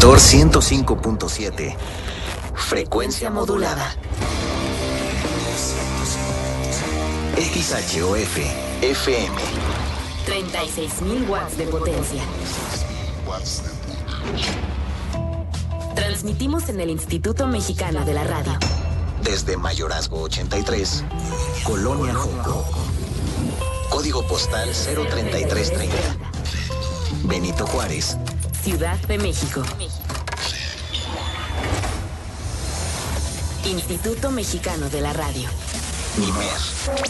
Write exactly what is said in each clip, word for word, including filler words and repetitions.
Reactor ciento cinco punto siete. Frecuencia modulada. X H O F F M. treinta y seis mil watts de potencia. Transmitimos en el Instituto Mexicano de la Radio. Desde Mayorazgo ochenta y tres, Colonia Junco. Código postal cero tres tres tres cero. Benito Juárez, Ciudad de México. Instituto Mexicano de la Radio. I M E R.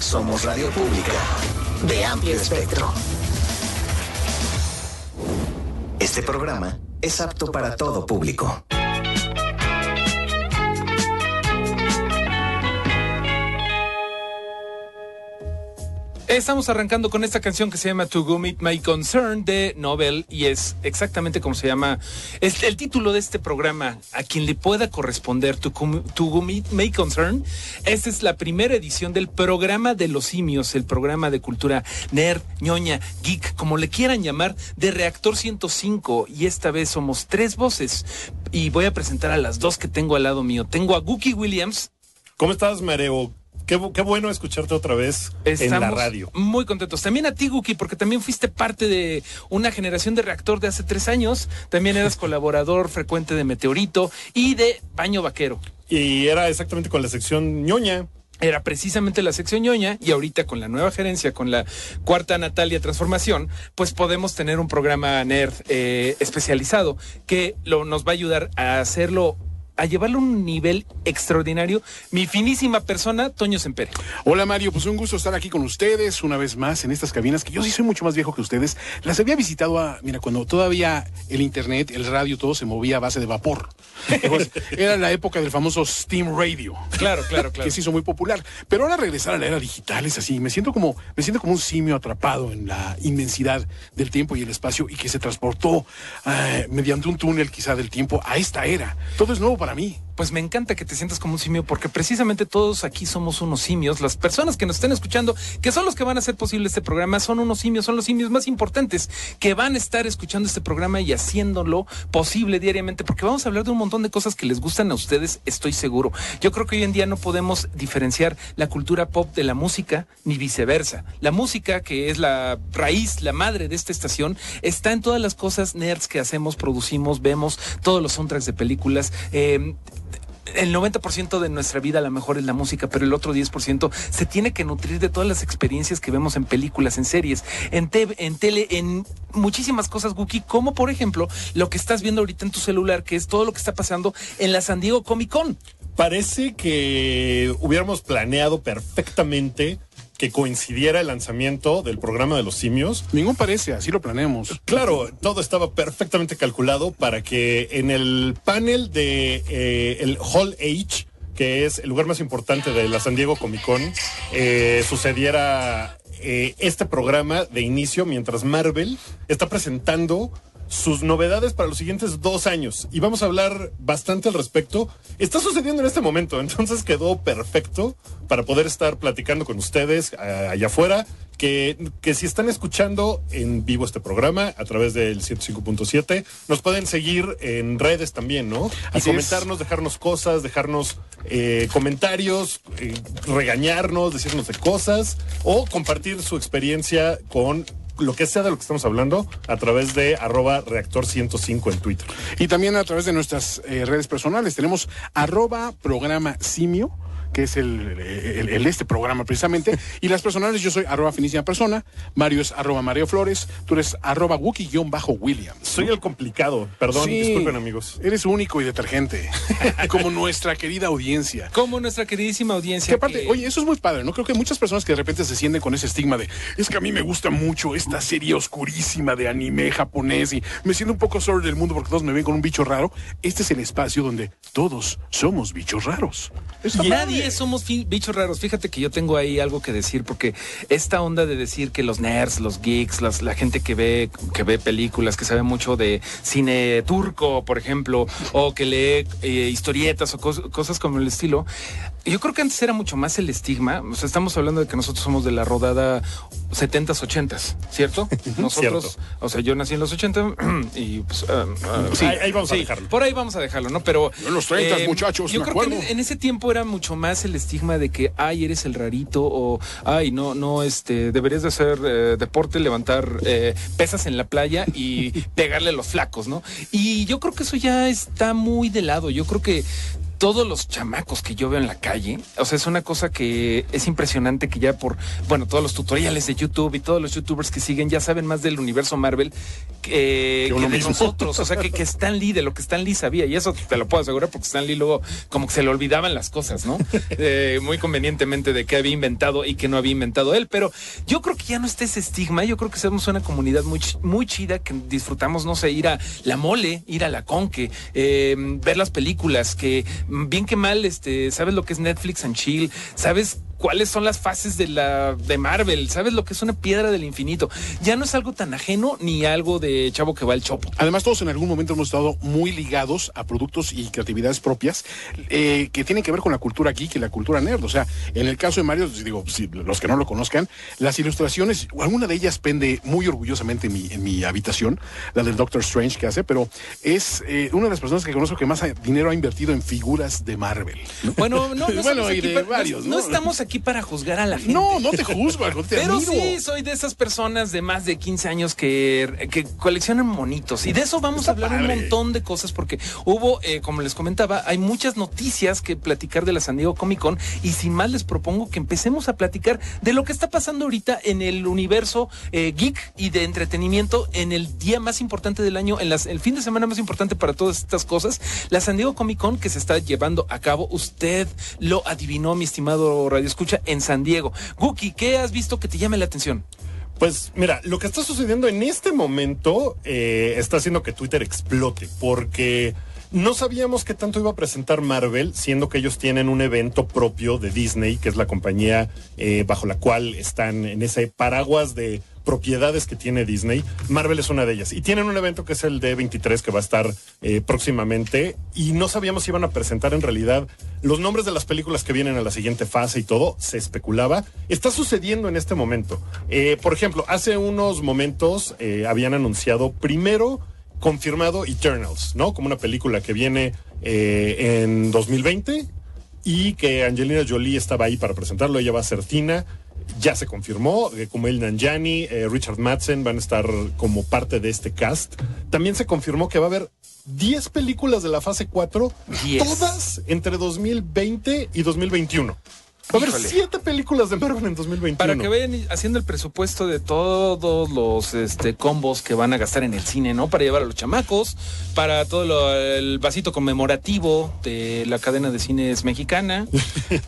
Somos radio pública de amplio espectro. Este programa es apto para todo público. Estamos arrancando con esta canción que se llama To Go Meet My Concern de Nobel, y es exactamente como se llama es el título de este programa. A quien le pueda corresponder To Go, To Go Meet My Concern. Esta es la primera edición del programa de los simios, el programa de cultura nerd, ñoña, geek, como le quieran llamar, de Reactor ciento cinco. Y esta vez somos tres voces y voy a presentar a las dos que tengo al lado mío. Tengo a Guki Williams. ¿Cómo estás, Mareo? Qué, qué bueno escucharte otra vez. Estamos en la radio. Muy contentos. También a ti, Guki, porque también fuiste parte de una generación de Reactor de hace tres años. También eras colaborador frecuente de Meteorito y de Baño Vaquero. Y era exactamente con la sección ñoña. Era precisamente la sección ñoña, y ahorita con la nueva gerencia, con la cuarta Natalia Transformación, pues podemos tener un programa nerd eh, especializado que lo, nos va a ayudar a hacerlo, a llevarlo a un nivel extraordinario, mi finísima persona, Toño Sempere. Hola, Mario, pues un gusto estar aquí con ustedes una vez más en estas cabinas, que yo sí soy mucho más viejo que ustedes. Las había visitado, a, mira, cuando todavía el internet, el radio, todo se movía a base de vapor. Entonces, era la época del famoso Steam Radio. Claro, claro, claro. Que se hizo muy popular. Pero ahora regresar a la era digital es así. Me siento como, me siento como un simio atrapado en la inmensidad del tiempo y el espacio, y que se transportó eh, mediante un túnel quizá del tiempo a esta era. Todo es nuevo para Para mí. Pues me encanta que te sientas como un simio, porque precisamente todos aquí somos unos simios. Las personas que nos estén escuchando, que son los que van a hacer posible este programa, son unos simios, son los simios más importantes que van a estar escuchando este programa y haciéndolo posible diariamente, porque vamos a hablar de un montón de cosas que les gustan a ustedes, estoy seguro. Yo creo que hoy en día no podemos diferenciar la cultura pop de la música, ni viceversa. La música, que es la raíz, la madre de esta estación, está en todas las cosas nerds que hacemos, producimos, vemos, todos los soundtracks de películas, eh, el noventa por ciento de nuestra vida a lo mejor es la música, pero el otro diez por ciento se tiene que nutrir de todas las experiencias que vemos en películas, en series, en, te- en tele, en muchísimas cosas, Guki, como por ejemplo lo que estás viendo ahorita en tu celular, que es todo lo que está pasando en la San Diego Comic-Con. Parece que hubiéramos planeado perfectamente que coincidiera el lanzamiento del programa de los simios. Ningún parece, así lo planeamos. Claro, todo estaba perfectamente calculado para que en el panel de eh, el Hall H, que es el lugar más importante de la San Diego Comic-Con, eh, sucediera eh, este programa de inicio, mientras Marvel está presentando sus novedades para los siguientes dos años. Y vamos a hablar bastante al respecto. Está sucediendo en este momento, entonces quedó perfecto para poder estar platicando con ustedes uh, allá afuera. Que, que si están escuchando en vivo este programa a través del ciento cinco punto siete, nos pueden seguir en redes también, ¿no? A comentarnos, dejarnos cosas, dejarnos eh, comentarios, eh, regañarnos, decirnos de cosas, o compartir su experiencia con lo que sea de lo que estamos hablando a través de arroba reactor ciento cinco en Twitter. Y también a través de nuestras eh, redes personales. Tenemos arroba programa simio, que es el, el, el este programa precisamente, y las personales, yo soy arroba finísima persona, Mario es arroba Mario Flores, tú eres arroba Wookie guión bajo William. Soy el complicado, perdón, sí, disculpen, amigos. Eres único y detergente, como nuestra querida audiencia. Como nuestra queridísima audiencia. Que aparte, que... oye, eso es muy padre, ¿no? Creo que hay muchas personas que de repente se sienten con ese estigma de, es que a mí me gusta mucho esta serie oscurísima de anime japonés y me siento un poco sorry del mundo porque todos me ven con un bicho raro. Este es el espacio donde todos somos bichos raros. Está y nadie sí somos bichos raros. Fíjate que yo tengo ahí algo que decir, porque esta onda de decir que los nerds, los geeks, las, la gente que ve, que ve películas, que sabe mucho de cine turco, por ejemplo, o que lee eh, historietas o cos, cosas como el estilo, yo creo que antes era mucho más el estigma. O sea, estamos hablando de que nosotros somos de la rodada setentas, ochentas, ¿cierto? Nosotros, cierto. O sea, yo nací en los ochenta y pues... Uh, uh, sí, ahí, ahí vamos sí, a dejarlo. Por ahí vamos a dejarlo, ¿no? Pero... En los treinta, eh, muchachos, yo me creo acuerdo. Que en ese tiempo era mucho más el estigma de que, ay, eres el rarito, o, ay, no, no, este, deberías de hacer eh, deporte, levantar eh, pesas en la playa y pegarle a los flacos, ¿no? Y yo creo que eso ya está muy de lado. Yo creo que todos los chamacos que yo veo en la calle, o sea, es una cosa que es impresionante que ya por, bueno, todos los tutoriales de YouTube y todos los youtubers que siguen ya saben más del universo Marvel que, que de mismo. Nosotros, o sea, que, que Stan Lee, de lo que Stan Lee sabía, y eso te lo puedo asegurar porque Stan Lee luego como que se le olvidaban las cosas, ¿no? Eh, muy convenientemente de qué había inventado y qué no había inventado él, pero yo creo que ya no está ese estigma, yo creo que somos una comunidad muy, muy chida que disfrutamos, no sé, ir a la mole, ir a la conque, eh, ver las películas que... Bien que mal, este, sabes lo que es Netflix and Chill, sabes cuáles son las fases de la de Marvel, sabes lo que es una piedra del infinito. Ya no es algo tan ajeno ni algo de chavo que va al chopo. Además, todos en algún momento hemos estado muy ligados a productos y creatividades propias eh, que tienen que ver con la cultura geek y la cultura nerd. O sea, en el caso de Mario, digo, si los que no lo conozcan, las ilustraciones, alguna de ellas pende muy orgullosamente en mi, en mi habitación, la del Doctor Strange que hace, pero es eh, una de las personas que conozco que más dinero ha invertido en figuras de Marvel. Bueno, no, no bueno, y de para, varios, ¿no? No estamos aquí aquí para juzgar a la gente. No, no te juzgo, no te Pero admiro. Sí, soy de esas personas de más de quince años que, que coleccionan monitos. Y de eso vamos Está a hablar padre. Un montón de cosas porque hubo, eh, como les comentaba, hay muchas noticias que platicar de la San Diego Comic-Con y sin más les propongo que empecemos a platicar de lo que está pasando ahorita en el universo eh, geek y de entretenimiento en el día más importante del año, en las, el fin de semana más importante para todas estas cosas. La San Diego Comic-Con que se está llevando a cabo. Usted lo adivinó, mi estimado Radio Escucha, en San Diego. Guki, ¿qué has visto que te llame la atención? Pues mira, lo que está sucediendo en este momento eh, está haciendo que Twitter explote, porque no sabíamos qué tanto iba a presentar Marvel, siendo que ellos tienen un evento propio de Disney, que es la compañía eh, bajo la cual están en ese paraguas de propiedades que tiene Disney. Marvel es una de ellas. Y tienen un evento que es el D veintitrés, que va a estar eh, próximamente. Y no sabíamos si iban a presentar en realidad los nombres de las películas que vienen a la siguiente fase y todo. Se especulaba. Está sucediendo en este momento. Eh, por ejemplo, hace unos momentos eh, habían anunciado primero, confirmado Eternals, ¿no? Como una película que viene eh, en dos mil veinte y que Angelina Jolie estaba ahí para presentarlo. Ella va a ser Tina. Ya se confirmó, eh, como Kumail Nanjiani, eh, Richard Madsen van a estar como parte de este cast. También se confirmó que va a haber diez películas de la fase cuatro, yes. Todas entre dos mil veinte y dos mil veintiuno. Va a haber siete películas de Marvel en dos mil veintiuno. Para que vayan haciendo el presupuesto de todos los este, combos que van a gastar en el cine, ¿no? Para llevar a los chamacos, para todo lo, el vasito conmemorativo de la cadena de cines mexicana.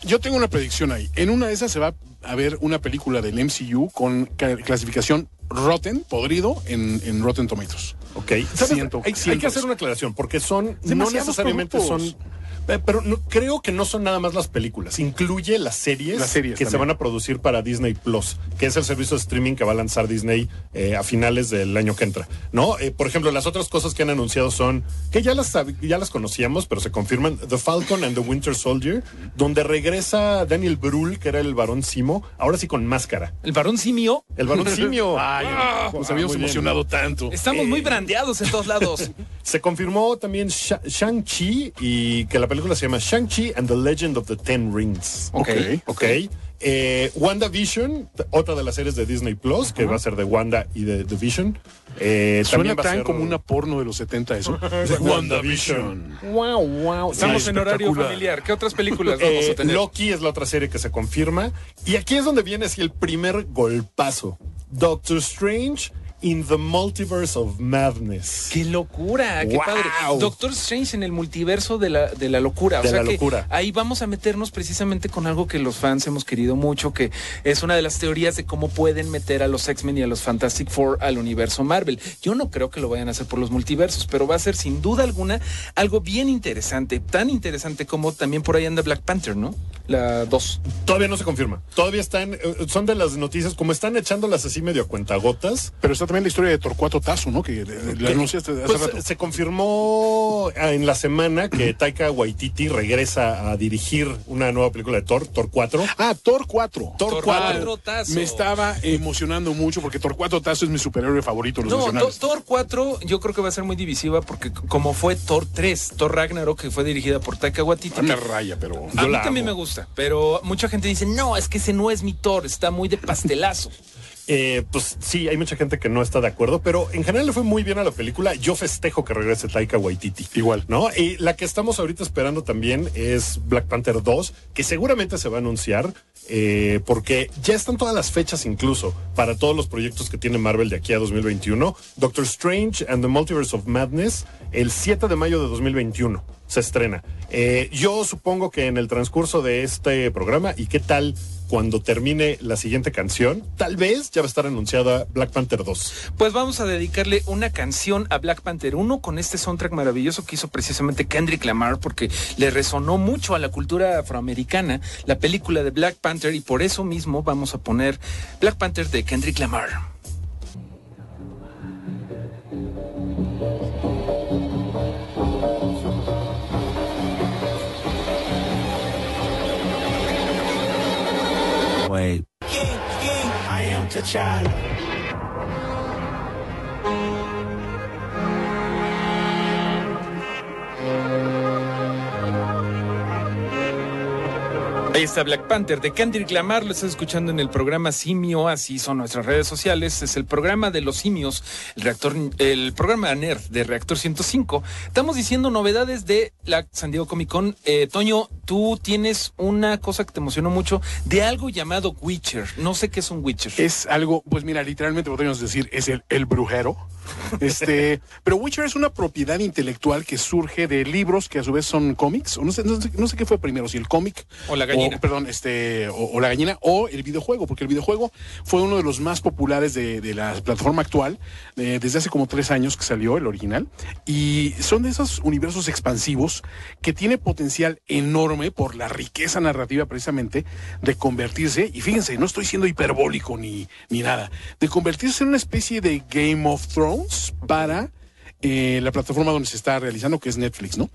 Yo tengo una predicción ahí. En una de esas se va a ver una película del M C U con clasificación Rotten, podrido, en, en Rotten Tomatoes. Ok. Siento, hay, hay que hacer una aclaración, porque son... No necesariamente productos. Son... Pero no, creo que no son nada más las películas, incluye las series, las series que también se van a producir para Disney Plus, que es el servicio de streaming que va a lanzar Disney eh, a finales del año que entra, ¿no? Eh, por ejemplo, las otras cosas que han anunciado son, que ya las, ya las conocíamos, pero se confirman, The Falcon and the Winter Soldier, donde regresa Daniel Brühl, que era el varón Simo, ahora sí con máscara. ¿El varón Simio? El varón Simio. Ay, ah, nos ah, habíamos emocionado bien, tanto. Estamos eh. muy brandeados en todos lados. Se confirmó también Sha- Shang-Chi y que la película se llama Shang-Chi and the Legend of the Ten Rings. Ok, ok. okay. Eh, WandaVision, otra de las series de Disney Plus, uh-huh. que va a ser de Wanda y de, de Vision. Eh, Suena tan ser... como una porno de los setenta eso. WandaVision. Wow, wow. Estamos sí, en horario familiar. ¿Qué otras películas vamos eh, a tener? Loki es la otra serie que se confirma. Y aquí es donde viene así el primer golpazo. Doctor Strange in the Multiverse of Madness. ¡Qué locura! ¡Qué wow. padre! Doctor Strange en el multiverso de la, de la locura. O de sea la que locura. Ahí vamos a meternos precisamente con algo que los fans hemos querido mucho, que es una de las teorías de cómo pueden meter a los X-Men y a los Fantastic Four al universo Marvel. Yo no creo que lo vayan a hacer por los multiversos, pero va a ser sin duda alguna algo bien interesante, tan interesante como también por ahí anda Black Panther, ¿no? la dos. Todavía no se confirma. Todavía están, son de las noticias, como están echándolas así medio a cuentagotas. Pero está también la historia de Torcuato Tasso, ¿no? Que la anunciaste hace pues rato. Se confirmó en la semana que Taika Waititi regresa a dirigir una nueva película de Thor, Thor cuatro. Ah, Thor cuatro. Thor cuatro. Tasso. Me estaba emocionando mucho porque Torcuato Tasso es mi superhéroe favorito. Los no, to, Thor cuatro yo creo que va a ser muy divisiva porque como fue Thor tres, Thor Ragnarok, que fue dirigida por Taika Waititi. Me raya, pero a mí también me gusta, pero mucha gente dice, no, es que ese no es mi Thor, está muy de pastelazo. Eh, pues sí, hay mucha gente que no está de acuerdo, pero en general le fue muy bien a la película. Yo festejo que regrese Taika Waititi. Igual, ¿no? Y la que estamos ahorita esperando también es Black Panther dos, que seguramente se va a anunciar, eh, porque ya están todas las fechas incluso para todos los proyectos que tiene Marvel de aquí a dos mil veintiuno. Doctor Strange and the Multiverse of Madness, el siete de mayo de dos mil veintiuno. Se estrena. Eh, yo supongo que en el transcurso de este programa, ¿y qué tal cuando termine la siguiente canción? Tal vez ya va a estar anunciada Black Panther dos. Pues vamos a dedicarle una canción a Black Panther uno con este soundtrack maravilloso que hizo precisamente Kendrick Lamar, porque le resonó mucho a la cultura afroamericana la película de Black Panther, y por eso mismo vamos a poner Black Panther de Kendrick Lamar. Wait. I am T'Challa. Ahí está Black Panther de Kendrick Lamar. Lo estás escuchando en el programa Simio. Así son nuestras redes sociales. Es el programa de los simios, el, reactor, el programa Nerd de Reactor ciento cinco. Estamos diciendo novedades de la San Diego Comic-Con. Eh, Toño, tú tienes una cosa que te emocionó mucho de algo llamado Witcher. No sé qué es un Witcher. Es algo, pues mira, literalmente podríamos decir, es el, el brujero. Este, pero Witcher es una propiedad intelectual que surge de libros que a su vez son cómics. No sé, no sé, no sé qué fue primero, si el cómic o la gallina, o, perdón, este, o, o la gallina o el videojuego, porque el videojuego fue uno de los más populares de, de la plataforma actual, eh, desde hace como tres años que salió el original, y son de esos universos expansivos que tiene potencial enorme por la riqueza narrativa precisamente de convertirse, y fíjense, no estoy siendo hiperbólico ni, ni nada, de convertirse en una especie de Game of Thrones para eh, la plataforma donde se está realizando, que es Netflix, ¿no?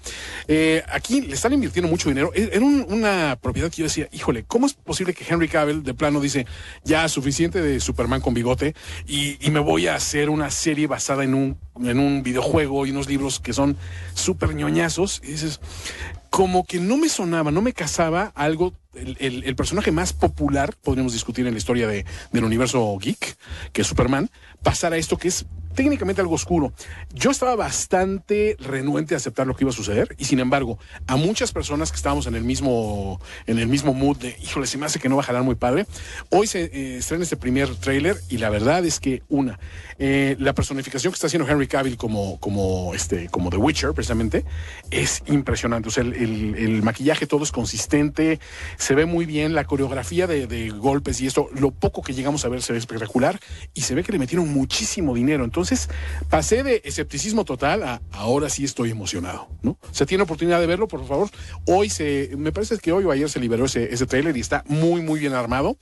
Eh, aquí le están invirtiendo mucho dinero. Era un, una propiedad que yo decía, híjole, ¿cómo es posible que Henry Cavill de plano dice, ya suficiente de Superman con bigote y, y me voy a hacer una serie basada en un, en un videojuego y unos libros que son súper ñoñazos? Y dices, como que no me sonaba, no me casaba algo. El, el, el personaje más popular, podríamos discutir en la historia de, del universo geek, que es Superman, pasar a esto que es técnicamente algo oscuro. Yo estaba bastante renuente a aceptar lo que iba a suceder, y sin embargo, a muchas personas que estábamos en el mismo en el mismo mood de, híjole, se me hace que no va a jalar muy padre, hoy se eh, estrena este primer tráiler, y la verdad es que una, eh, la personificación que está haciendo Henry Cavill como, como, este, como The Witcher, precisamente, es impresionante. O sea, el, el, el maquillaje todo es consistente, se ve muy bien, la coreografía de, de golpes y esto, lo poco que llegamos a ver se ve espectacular, y se ve que le metieron muchísimo dinero. Entonces, Entonces, pasé de escepticismo total a ahora sí estoy emocionado, ¿no? O sea, tiene oportunidad de verlo, por favor. Hoy se, me parece que hoy o ayer se liberó ese, ese trailer y está muy, muy bien armado.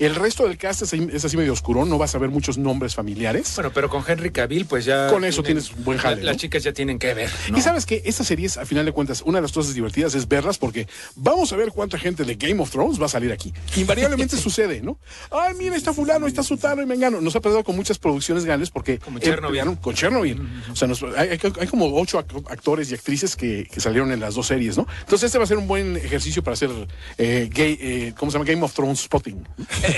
El resto del cast es, es así medio oscurón, no vas a ver muchos nombres familiares. Bueno, pero con Henry Cavill, pues ya... Con eso tienen, tienes buen jale. La, ¿no? Las chicas ya tienen que ver, ¿no? Y sabes que estas series, a final de cuentas, una de las cosas divertidas es verlas, porque vamos a ver cuánta gente de Game of Thrones va a salir aquí. Invariablemente sucede, ¿no? Ay, mira, está fulano, está sutano y mengano. Nos ha pasado con muchas producciones grandes porque... Como Chernobyl. Con Chernobyl. O sea, nos, hay, hay, hay como ocho actores y actrices que, que salieron en las dos series, ¿no? Entonces este va a ser un buen ejercicio para hacer eh, gay, eh, ¿cómo se llama? Game of Thrones spotting.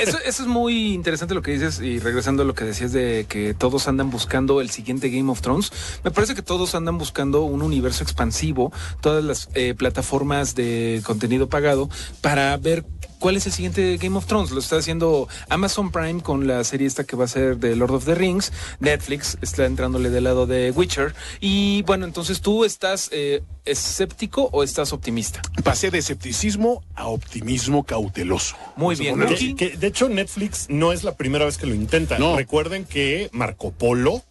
Eso, eso es muy interesante lo que dices, y regresando a lo que decías de que todos andan buscando el siguiente Game of Thrones, me parece que todos andan buscando un universo expansivo, todas las eh, plataformas de contenido pagado para ver cuál es el siguiente Game of Thrones. Lo está haciendo Amazon Prime con la serie esta que va a ser de Lord of the Rings, Netflix está entrándole del lado de Witcher, y bueno, entonces tú estás eh, escéptico o estás optimista. Pasé de escepticismo a optimismo cauteloso. Muy bien. De, que, de hecho Netflix no es la primera vez que lo intenta. No. Recuerden que Marco Polo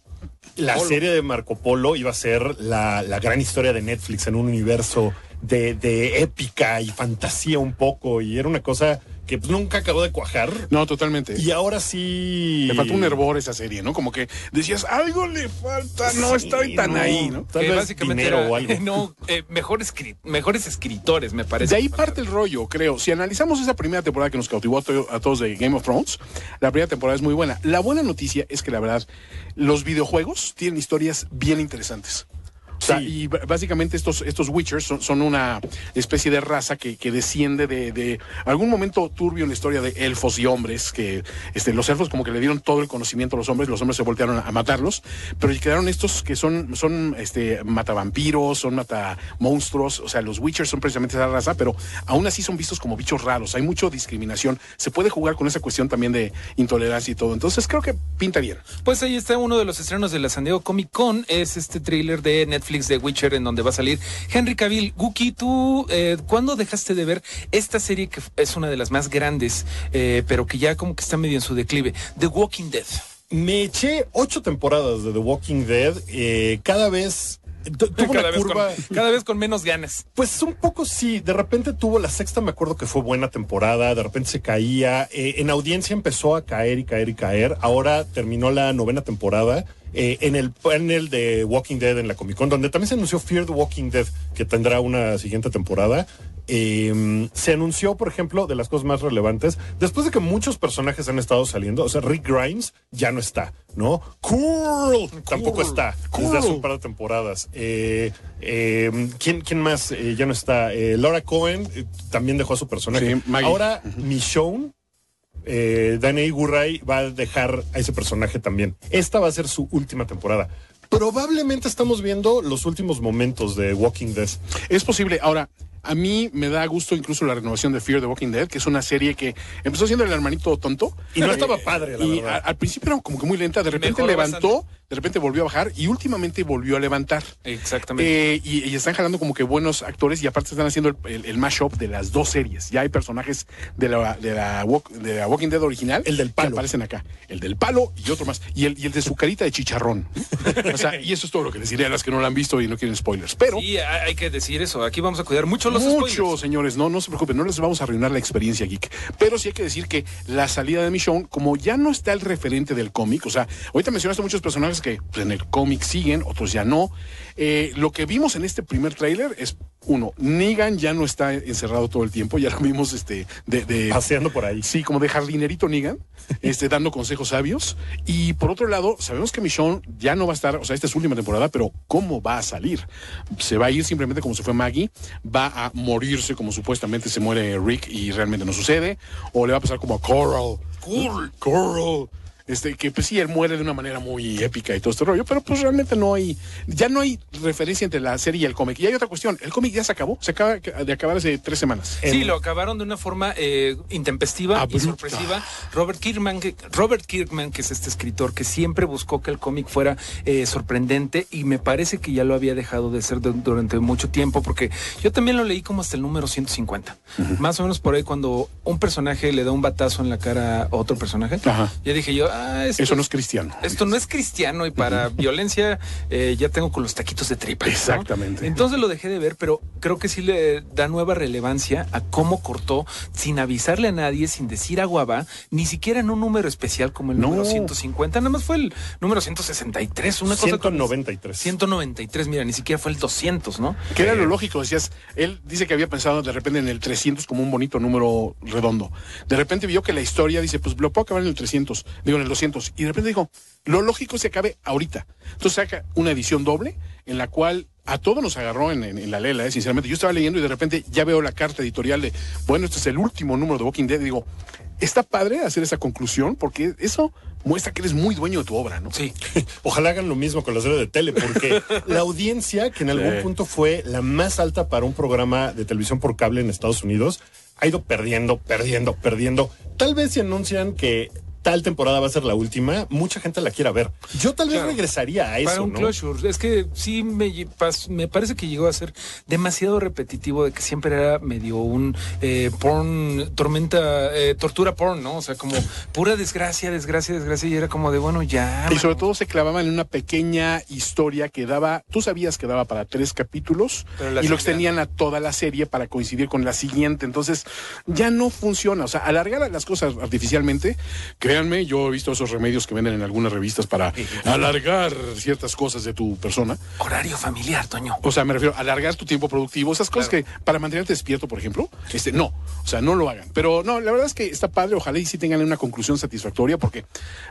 La Polo. serie de Marco Polo iba a ser la, la gran historia de Netflix en un universo de, de épica y fantasía un poco, y era una cosa que pues nunca acabó de cuajar. No, totalmente. Y ahora sí... le faltó un hervor esa serie, ¿no? Como que decías, algo le falta, no sí, estoy tan no, ahí, ¿no? Tal vez básicamente dinero era, o algo. No, eh, mejores, mejores escritores, me parece. De ahí parte el rollo, creo. Si analizamos esa primera temporada que nos cautivó a todos de Game of Thrones, la primera temporada es muy buena. La buena noticia es que, la verdad, los videojuegos tienen historias bien interesantes. O sea, sí. Y básicamente estos, estos Witchers son, son una especie de raza que, que desciende de, de algún momento turbio en la historia de elfos y hombres, que este, los elfos como que le dieron todo el conocimiento a los hombres, los hombres se voltearon a matarlos, pero quedaron estos que son, son este, matavampiros, son matamonstruos. O sea, los Witchers son precisamente esa raza, pero aún así son vistos como bichos raros, hay mucha discriminación, se puede jugar con esa cuestión también de intolerancia y todo, entonces creo que pinta bien. Pues ahí está uno de los estrenos de la San Diego Comic-Con, es este tráiler de Netflix de Witcher, en donde va a salir Henry Cavill. Guki, tú, eh, ¿cuándo dejaste de ver esta serie que es una de las más grandes, eh, pero que ya como que está medio en su declive? The Walking Dead. Me eché ocho temporadas de The Walking Dead, eh, cada vez... Tuvo cada, una vez curva. Con, cada vez con menos ganas. Pues un poco sí, de repente tuvo la sexta, me acuerdo que fue buena temporada, de repente se caía, eh, en audiencia empezó a caer y caer y caer, ahora terminó la novena temporada, eh, en el panel de Walking Dead en la Comic Con, donde también se anunció Fear the Walking Dead, que tendrá una siguiente temporada. Eh, se anunció, por ejemplo, de las cosas más relevantes, después de que muchos personajes han estado saliendo, o sea, Rick Grimes ya no está, ¿no? Cool, cool. Tampoco está, cool. Desde hace un par de temporadas. Eh, eh, ¿quién, ¿Quién más eh, ya no está? Eh, Laura Cohen eh, también dejó a su personaje. Sí, ahora, uh-huh. Michonne, eh, Danai Gurray va a dejar a ese personaje también. Esta va a ser su última temporada. Probablemente estamos viendo los últimos momentos de Walking Dead. Es posible, ahora... A mí me da gusto incluso la renovación de Fear the Walking Dead, que es una serie que empezó siendo el hermanito tonto. Y no estaba padre, la y verdad. A, al principio era como que muy lenta, de repente Mejoró levantó, bastante. De repente volvió a bajar y últimamente volvió a levantar. Exactamente. Eh, y, y están jalando como que buenos actores y aparte están haciendo el, el, el mashup de las dos series. Ya hay personajes de la, de la, walk, de la Walking Dead original. El del palo. Que aparecen acá. El del palo y otro más. Y el, y el de su carita de chicharrón. O sea, y eso es todo lo que les diré a las que no lo han visto y no quieren spoilers. Pero sí, hay que decir eso. Aquí vamos a cuidar mucho. Mucho, señores, no, no se preocupen, no les vamos a arruinar la experiencia geek, pero sí hay que decir que la salida de Michonne, como ya no está el referente del cómic, o sea, ahorita mencionaste muchos personajes que pues, en el cómic siguen, otros ya no, eh, lo que vimos en este primer tráiler es, uno, Negan ya no está encerrado todo el tiempo, ya lo vimos este, de, de... paseando por ahí. Sí, como de jardinerito Negan, este, dando consejos sabios, y por otro lado, sabemos que Michonne ya no va a estar, o sea, esta es su última temporada, pero ¿cómo va a salir? Se va a ir simplemente como se fue Maggie, va a morirse como supuestamente se muere Rick y realmente no sucede, o le va a pasar como a Coral, Coral, Coral, este, que pues sí, él muere de una manera muy épica y todo este rollo, pero pues realmente no hay, ya no hay referencia entre la serie y el cómic. Y hay otra cuestión, el cómic ya se acabó, se acaba de acabar hace tres semanas. Sí, en... lo acabaron de una forma eh, intempestiva Abrupta. Y sorpresiva. Robert Kirkman, que, Robert Kirkman, que es este escritor que siempre buscó que el cómic fuera eh, sorprendente, y me parece que ya lo había dejado de hacer de, durante mucho tiempo, porque yo también lo leí como hasta el número ciento cincuenta. Uh-huh. Más o menos por ahí, cuando un personaje le da un batazo en la cara a otro personaje, ajá. Ya dije yo... Ah, esto, eso no es cristiano. Esto no es cristiano, y para uh-huh. violencia eh, ya tengo con los taquitos de tripa. Exactamente. ¿No? Entonces lo dejé de ver, pero creo que sí le da nueva relevancia a cómo cortó sin avisarle a nadie, sin decir agua va, ni siquiera en un número especial como el no. número ciento cincuenta, nada más fue el número ciento sesenta y tres, una cosa como ciento noventa y tres. ciento noventa y tres, mira, ni siquiera fue el doscientos, ¿no? Que eh, era lo lógico, decías, él dice que había pensado de repente en el trescientos como un bonito número redondo. De repente vio que la historia dice, pues lo puedo acabar en el trescientos, digo en el doscientos, y de repente dijo, lo lógico se acabe ahorita. Entonces saca una edición doble en la cual a todos nos agarró en, en, en la lela, eh, sinceramente. Yo estaba leyendo y de repente ya veo la carta editorial de, bueno, este es el último número de Walking Dead, y digo, está padre hacer esa conclusión porque eso muestra que eres muy dueño de tu obra, ¿no? Sí. Ojalá hagan lo mismo con la serie de tele, porque la audiencia, que en algún sí. punto fue la más alta para un programa de televisión por cable en Estados Unidos, ha ido perdiendo, perdiendo, perdiendo. Tal vez si anuncian que tal temporada va a ser la última, mucha gente la quiera ver. Yo tal vez claro, regresaría a eso, para un ¿no? closure. Es que sí me, me parece que llegó a ser demasiado repetitivo, de que siempre era medio un eh, porn, tormenta, eh, tortura porn, ¿no? O sea, como pura desgracia, desgracia, desgracia, y era como de, bueno, ya. Y sobre todo se clavaban en una pequeña historia que daba, tú sabías que daba para tres capítulos, y lo extendían a toda la serie para coincidir con la siguiente, entonces ya no funciona, o sea, alargar las cosas artificialmente, créanme, yo he visto esos remedios que venden en algunas revistas para alargar ciertas cosas de tu persona. Horario familiar, Toño. O sea, me refiero a alargar tu tiempo productivo, esas cosas claro, que para mantenerte despierto, por ejemplo, este, no, o sea, no lo hagan, pero no, la verdad es que está padre, ojalá y sí tengan una conclusión satisfactoria, porque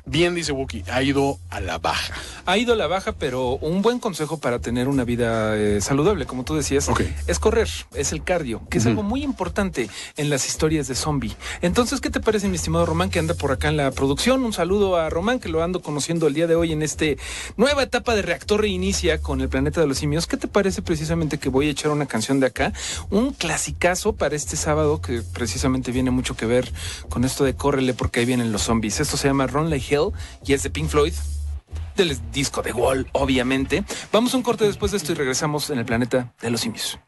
bien dice Wookie, ha ido a la baja. Ha ido a la baja, pero un buen consejo para tener una vida eh, saludable, como tú decías, okay, es correr, es el cardio, que uh-huh, es algo muy importante en las historias de zombie. Entonces, ¿qué te parece, mi estimado Román, que anda por acá en la producción? Un saludo a Román, que lo ando conociendo el día de hoy en esta nueva etapa de Reactor Reinicia con el Planeta de los Simios. ¿Qué te parece precisamente que voy a echar una canción de acá? Un clasicazo para este sábado, que precisamente viene mucho que ver con esto de córrele porque ahí vienen los zombies. Esto se llama Run Like Hell y es de Pink Floyd, del disco de Wall, obviamente. Vamos a un corte después de esto y regresamos en el Planeta de los Simios.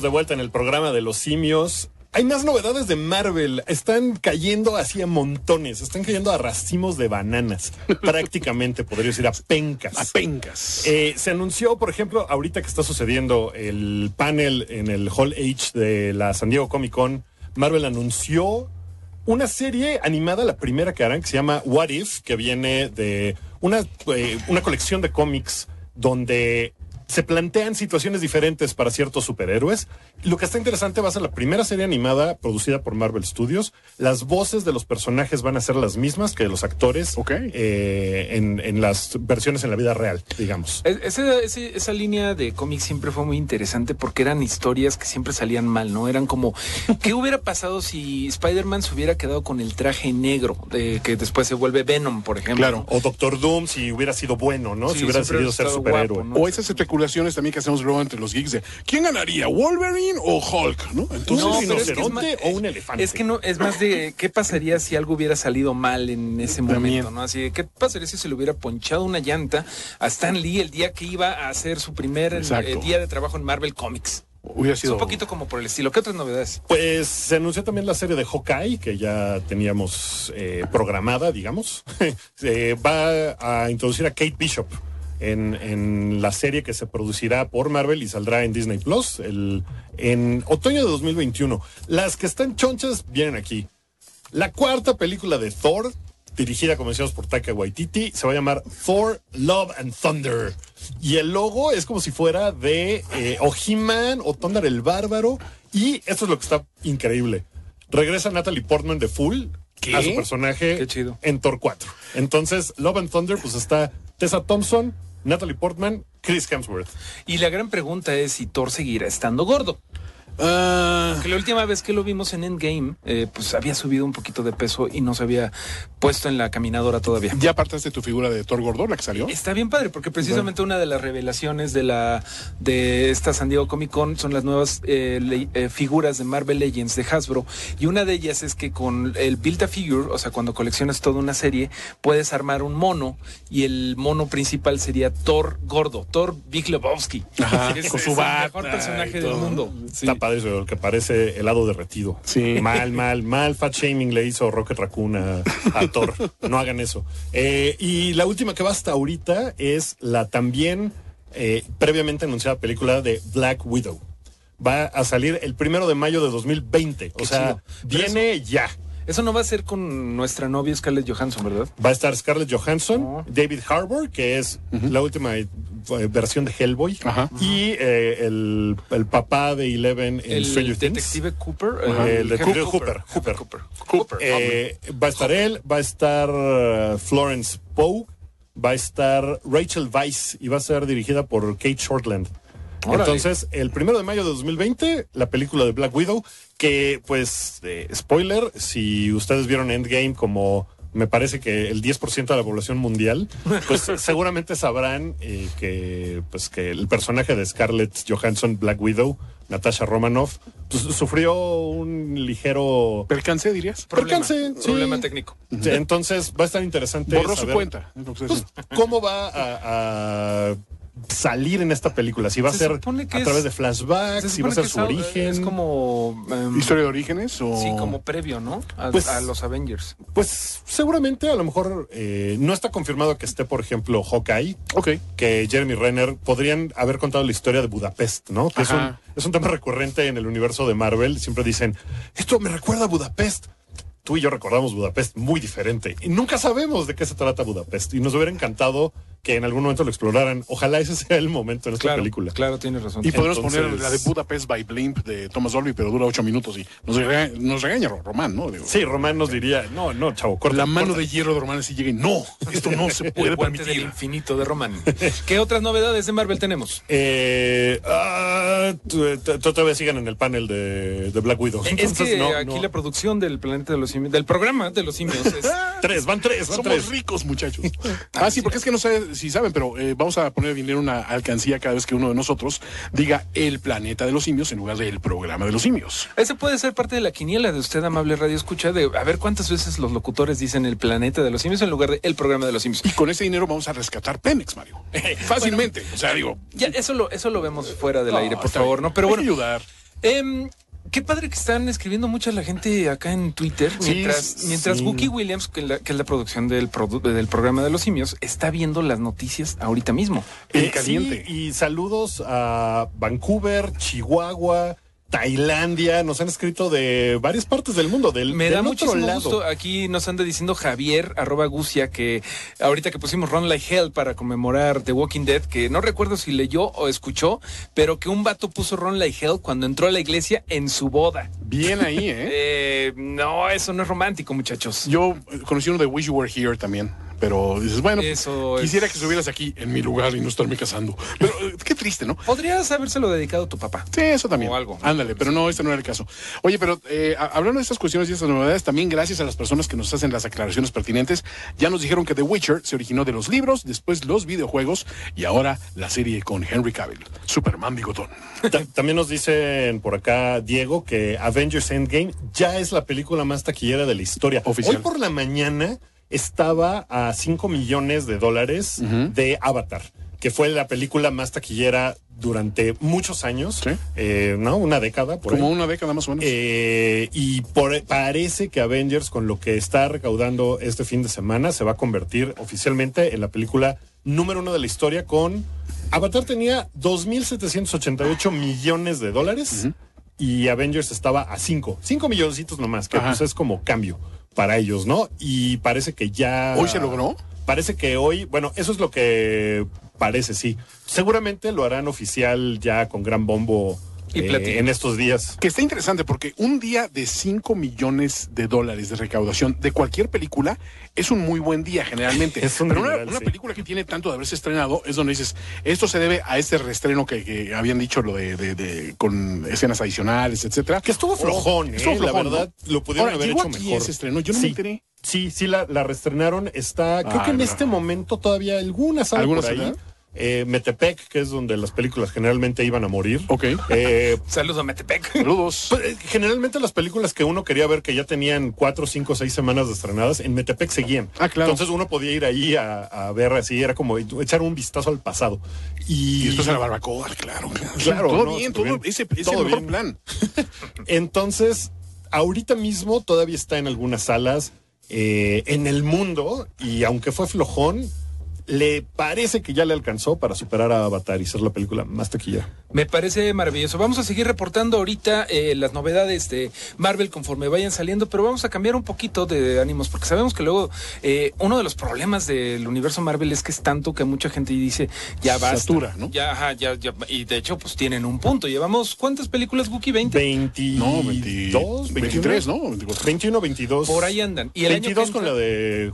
De vuelta en el programa de los simios. Hay más novedades de Marvel. Están cayendo así a montones. Están cayendo a racimos de bananas. Prácticamente, podría decir, a pencas. A pencas. Eh, se anunció, por ejemplo, ahorita que está sucediendo el panel en el Hall H de la San Diego Comic-Con, Marvel anunció una serie animada, la primera que harán, que se llama What If, que viene de una, eh, una colección de cómics donde se plantean situaciones diferentes para ciertos superhéroes. Lo que está interesante va a ser la primera serie animada producida por Marvel Studios. Las voces de los personajes van a ser las mismas que los actores, okay, eh, en, en las versiones en la vida real, digamos. Esa, esa, esa línea de cómics siempre fue muy interesante porque eran historias que siempre salían mal, ¿no? Eran como, ¿qué hubiera pasado si Spider-Man se hubiera quedado con el traje negro de, que después se vuelve Venom, por ejemplo? Claro, o Doctor Doom si hubiera sido bueno, ¿no? Sí, si hubiera decidido ser superhéroe. Guapo, ¿no? O esas especulaciones también que hacemos luego entre los geeks de ¿quién ganaría? ¿Wolverine o Hulk? ¿No? Entonces, no, ¿rinoceronte es que es o un elefante? Es que no, es más de ¿qué pasaría si algo hubiera salido mal en ese momento? ¿No? Así, ¿qué pasaría si se le hubiera ponchado una llanta a Stan Lee el día que iba a hacer su primer eh, día de trabajo en Marvel Comics? Hubiera sido un poquito como por el estilo. ¿Qué otras novedades? Pues se anunció también la serie de Hawkeye, que ya teníamos eh, programada, digamos. eh, va a introducir a Kate Bishop En, en la serie que se producirá por Marvel y saldrá en Disney Plus el, en otoño de dos mil veintiuno. Las que están chonchas vienen aquí. La cuarta película de Thor, dirigida, como decíamos, por Taika Waititi, se va a llamar Thor, Love and Thunder. Y el logo es como si fuera de eh, o He-Man o Thunder el Bárbaro. Y esto es lo que está increíble. Regresa Natalie Portman de Full ¿Qué? a su personaje en Thor cuatro. Entonces, Love and Thunder, pues está Tessa Thompson, Natalie Portman, Chris Hemsworth. Y la gran pregunta es si Thor seguirá estando gordo. Uh... Que la última vez que lo vimos en Endgame, eh, pues había subido un poquito de peso y no se había puesto en la caminadora todavía. ¿Ya apartaste tu figura de Thor gordo, la que salió? Está bien padre, porque precisamente bueno, una de las revelaciones de la de esta San Diego Comic Con son las nuevas eh, le, eh, figuras de Marvel Legends de Hasbro, y una de ellas es que con el Build a Figure, o sea, cuando coleccionas toda una serie, puedes armar un mono, y el mono principal sería Thor gordo, Thor Big Lebowski. Ajá, es, con su es bata, el mejor personaje del mundo. Sí. Está padre eso, el que parece helado derretido. Sí. Mal, mal, mal fat shaming le hizo Rocket Raccoon a, a Thor. No hagan eso. Eh, y la última que va hasta ahorita es la también eh, previamente anunciada película de Black Widow. va a salir el primero de mayo de dos mil veinte. O sea, viene ya. Eso no va a ser con nuestra novia Scarlett Johansson, ¿verdad? Va a estar Scarlett Johansson, oh. David Harbour, que es uh-huh. la última eh, versión de Hellboy, ajá. y eh, el, el papá de Eleven en Stranger Things. El detective Cooper. Uh-huh. El detective Cooper. Cooper. Cooper. Cooper. Cooper. Eh, va a estar Hopper. él, va a estar uh, Florence Pugh, va a estar Rachel Weisz y va a ser dirigida por Kate Shortland. Órale. Entonces, el primero de mayo de dos mil veinte, la película de Black Widow, que, pues, eh, spoiler, si ustedes vieron Endgame como, me parece que el diez por ciento de la población mundial, pues seguramente sabrán eh, que, pues, que el personaje de Scarlett Johansson, Black Widow, Natasha Romanoff, pues, sufrió un ligero... ¿Percance, dirías? Problema, Percance, sí. Problema técnico. Sí, entonces, va a estar interesante Borró saber, su cuenta. Pues, cómo va a... a salir en esta película, si va a se ser a es, través de flashbacks, se si va a ser su es, origen. Es como... Um, ¿Historia de orígenes? O... Sí, como previo, ¿no? A, pues, a los Avengers. Pues seguramente, a lo mejor, eh, no está confirmado que esté, por ejemplo, Hawkeye. Ok. Que Jeremy Renner, podrían haber contado la historia de Budapest, ¿no? Que es un, es un tema recurrente en el universo de Marvel. Siempre dicen, esto me recuerda a Budapest. Tú y yo recordamos Budapest muy diferente. Y nunca sabemos de qué se trata Budapest. Y nos hubiera encantado que en algún momento lo exploraran. Ojalá ese sea el momento en esta claro, película. Claro, tienes razón. Y podemos Entonces... poner la de Budapest by Blimp de Thomas Dolby, pero dura ocho minutos y nos regaña, nos regaña Román, ¿no? Digo, sí, Román nos diría, no, no, chavo, corta. La mano corta. de hierro de Román así llega y no, esto no se puede permitir. El infinito de Román. ¿Qué otras novedades de Marvel tenemos? Eh, ah, todavía sigan en el panel de, de Black Widow. Es Entonces, que no, aquí no. la producción del planeta de los simios, del programa de los simios es... tres, van tres, van Somos tres. ricos, muchachos. Ah, sí, porque es que no sé si saben, pero eh, vamos a poner dinero en una alcancía cada vez que uno de nosotros diga el planeta de los simios en lugar del programa de los simios. Ese puede ser parte de la quiniela de usted, amable radio escucha, de a ver cuántas veces los locutores dicen el planeta de los simios en lugar de el programa de los simios. Y con ese dinero vamos a rescatar Pemex, Mario. Fácilmente. Bueno, o sea, digo... Ya, eso lo, eso lo vemos fuera del no, aire, por favor, bien. ¿no? Pero bueno... ayudar. Eh, Qué padre que están escribiendo mucha la gente acá en Twitter. Sí, mientras mientras sí. Wookie Williams, que, la, que es la producción del, produ- del programa de los simios, está viendo las noticias ahorita mismo. Eh, caliente. Sí, y saludos a Vancouver, Chihuahua, Tailandia. Nos han escrito de varias partes del mundo. Del, Me del da mucho gusto. Aquí nos anda diciendo Javier, arroba Gucia, que ahorita que pusimos Run Like Hell para conmemorar The Walking Dead, que no recuerdo si leyó o escuchó, pero que un vato puso Run Like Hell cuando entró a la iglesia en su boda. Bien ahí, ¿eh? eh no, eso no es romántico, muchachos. Yo conocí uno de Wish You Were Here también. Pero dices, bueno, Eso quisiera es... que estuvieras aquí en mi lugar y no estarme casando. Pero qué triste, ¿no? Podrías habérselo dedicado a tu papá. Sí, eso también. O algo. Ándale, pero no, este no era el caso. Oye, pero eh, hablando de estas cuestiones y estas novedades, también gracias a las personas que nos hacen las aclaraciones pertinentes, ya nos dijeron que The Witcher se originó de los libros, después los videojuegos y ahora la serie con Henry Cavill, Superman bigotón. Ta- también nos dicen por acá, Diego, que Avengers Endgame ya es la película más taquillera de la historia. Oficial. Hoy por la mañana... estaba a cinco millones de dólares uh-huh. de Avatar, que fue la película más taquillera durante muchos años, ¿sí? eh, ¿no? Una década. Por Como ahí. una década más o menos. Eh, y por, parece que Avengers, con lo que está recaudando este fin de semana, se va a convertir oficialmente en la película número uno de la historia con... Avatar tenía dos mil setecientos ochenta y ocho millones de dólares uh-huh. y Avengers estaba a cinco. Cinco milloncitos nomás, que pues es como cambio. Para ellos, ¿no? Y parece que ya... ¿Hoy se logró? Parece que hoy... Bueno, eso es lo que parece, sí. Seguramente lo harán oficial ya con gran bombo y eh, en estos días. Que está interesante porque un día de cinco millones de dólares de recaudación de cualquier película es un muy buen día generalmente. Es un Pero general, una, una sí. película que tiene tanto de haberse estrenado es donde dices, esto se debe a este reestreno que, que habían dicho lo de, de, de con escenas adicionales, etcétera. Que estuvo flojón, oh, eh, estuvo flojón, la verdad, ¿no? Lo pudieron Ahora, haber hecho mejor. Ese estreno, yo no sí. me enteré. Sí, sí, la, la reestrenaron. Está, ah, creo que en no. este momento todavía algunas algunas por ahí. Eh, Metepec, que es donde las películas generalmente iban a morir. Ok. Eh, Saludos a Metepec. Saludos. Generalmente las películas que uno quería ver que ya tenían cuatro, cinco, seis semanas de estrenadas, en Metepec seguían. Ah, claro. Entonces uno podía ir ahí a, a ver así, era como echar un vistazo al pasado. Y, y después a la barbacoa, claro. Claro. claro todo no, bien, todo bien. Ese es el mejor plan. Entonces, ahorita mismo todavía está en algunas salas eh, en el mundo y aunque fue flojón, le parece que ya le alcanzó para superar a Avatar y ser la película más taquillera. Me parece maravilloso. Vamos a seguir reportando ahorita eh, las novedades de Marvel conforme vayan saliendo, pero vamos a cambiar un poquito de ánimos, porque sabemos que luego eh, uno de los problemas del universo Marvel es que es tanto que mucha gente dice, ya basta. Satura, ¿no? Ya, ajá, ya, ya. Y de hecho, pues tienen un punto. Llevamos, ¿cuántas películas, Buki? ¿veinte? veinte. No, veintidós. veintitrés, ¿no? veintiuno, veintidós. Por ahí andan. Y el veintidós año que entra,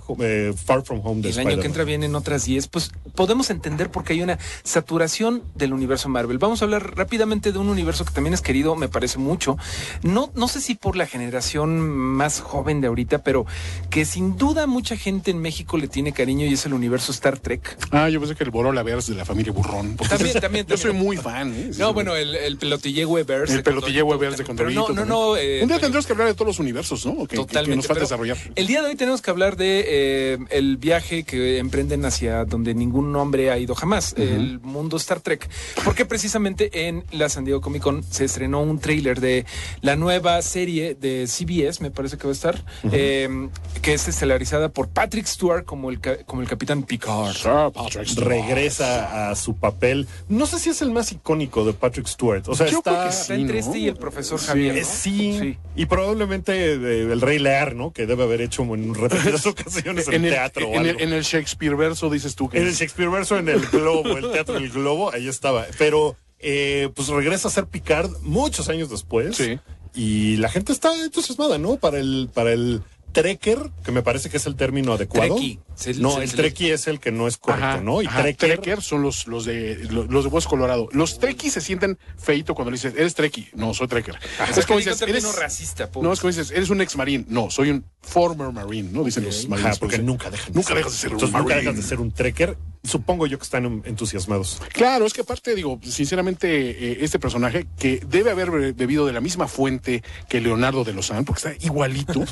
con la de eh, Far From Home de Spider-Man. El año que entra vienen otras diez. Pues podemos entender porque hay una saturación del universo Marvel. Vamos a hablar rápidamente de un universo que también es querido, me parece mucho. No, no sé si por la generación más joven de ahorita, pero que sin duda mucha gente en México le tiene cariño y es el universo Star Trek. Ah, yo pensé que el Borolaverse de la familia Burrón. También, es, también. Yo también. Soy muy fan. ¿eh? No, sí, bueno, el, el Pelotilleweverse. El Pelotilleweverse de Condorito. Pero no, no, no. Eh, un día eh, tendremos que hablar de todos los universos, ¿no? Que, totalmente. Que nos falta desarrollar. El día de hoy tenemos que hablar de eh, el viaje que emprenden hacia donde ningún hombre ha ido jamás, uh-huh. el mundo Star Trek. Porque precisamente en la San Diego Comic-Con se estrenó un tráiler de la nueva serie de C B S, me parece que va a estar, uh-huh. eh, que es estelarizada por Patrick Stewart como el, como el capitán Picard. Sir Patrick Stewart. Regresa a su papel. No sé si es el más icónico de Patrick Stewart. O sea, yo está, creo que sí, está entre ¿no? este y el profesor sí, Javier. ¿no? Sí, sí. Y probablemente el Rey Lear, ¿no? Que debe haber hecho en repetidas ocasiones en, en el teatro. En, o algo. El, en el Shakespeare verso, dices tú. Que en es. el Shakespeare verso, en el globo, el teatro del globo, ahí estaba. Pero eh, pues regresa a ser Picard muchos años después. Sí. Y la gente está entusiasmada, ¿no? Para el, para el trekker, que me parece que es el término adecuado. Trekkie. Se, no, se, el trekkie es el que no es correcto, ajá, ¿no? Y trekker son los, los de los, los de Hueso Colorado. Los trekkies se sienten feito cuando le dices, eres trekkie. No, soy trekker. Ajá. Es como dices, eres racista. Pobre. No, es como dices, eres un ex marín. No, soy un former marine, ¿no? Dicen okay. los marines. Ajá, porque pues, nunca dejan nunca dejas de ser un marine. Nunca dejas de ser un trekker. Supongo yo que están entusiasmados. Claro, es que aparte, digo, sinceramente, eh, este personaje que debe haber bebido de la misma fuente que Leonardo de Lozán, porque está igualito,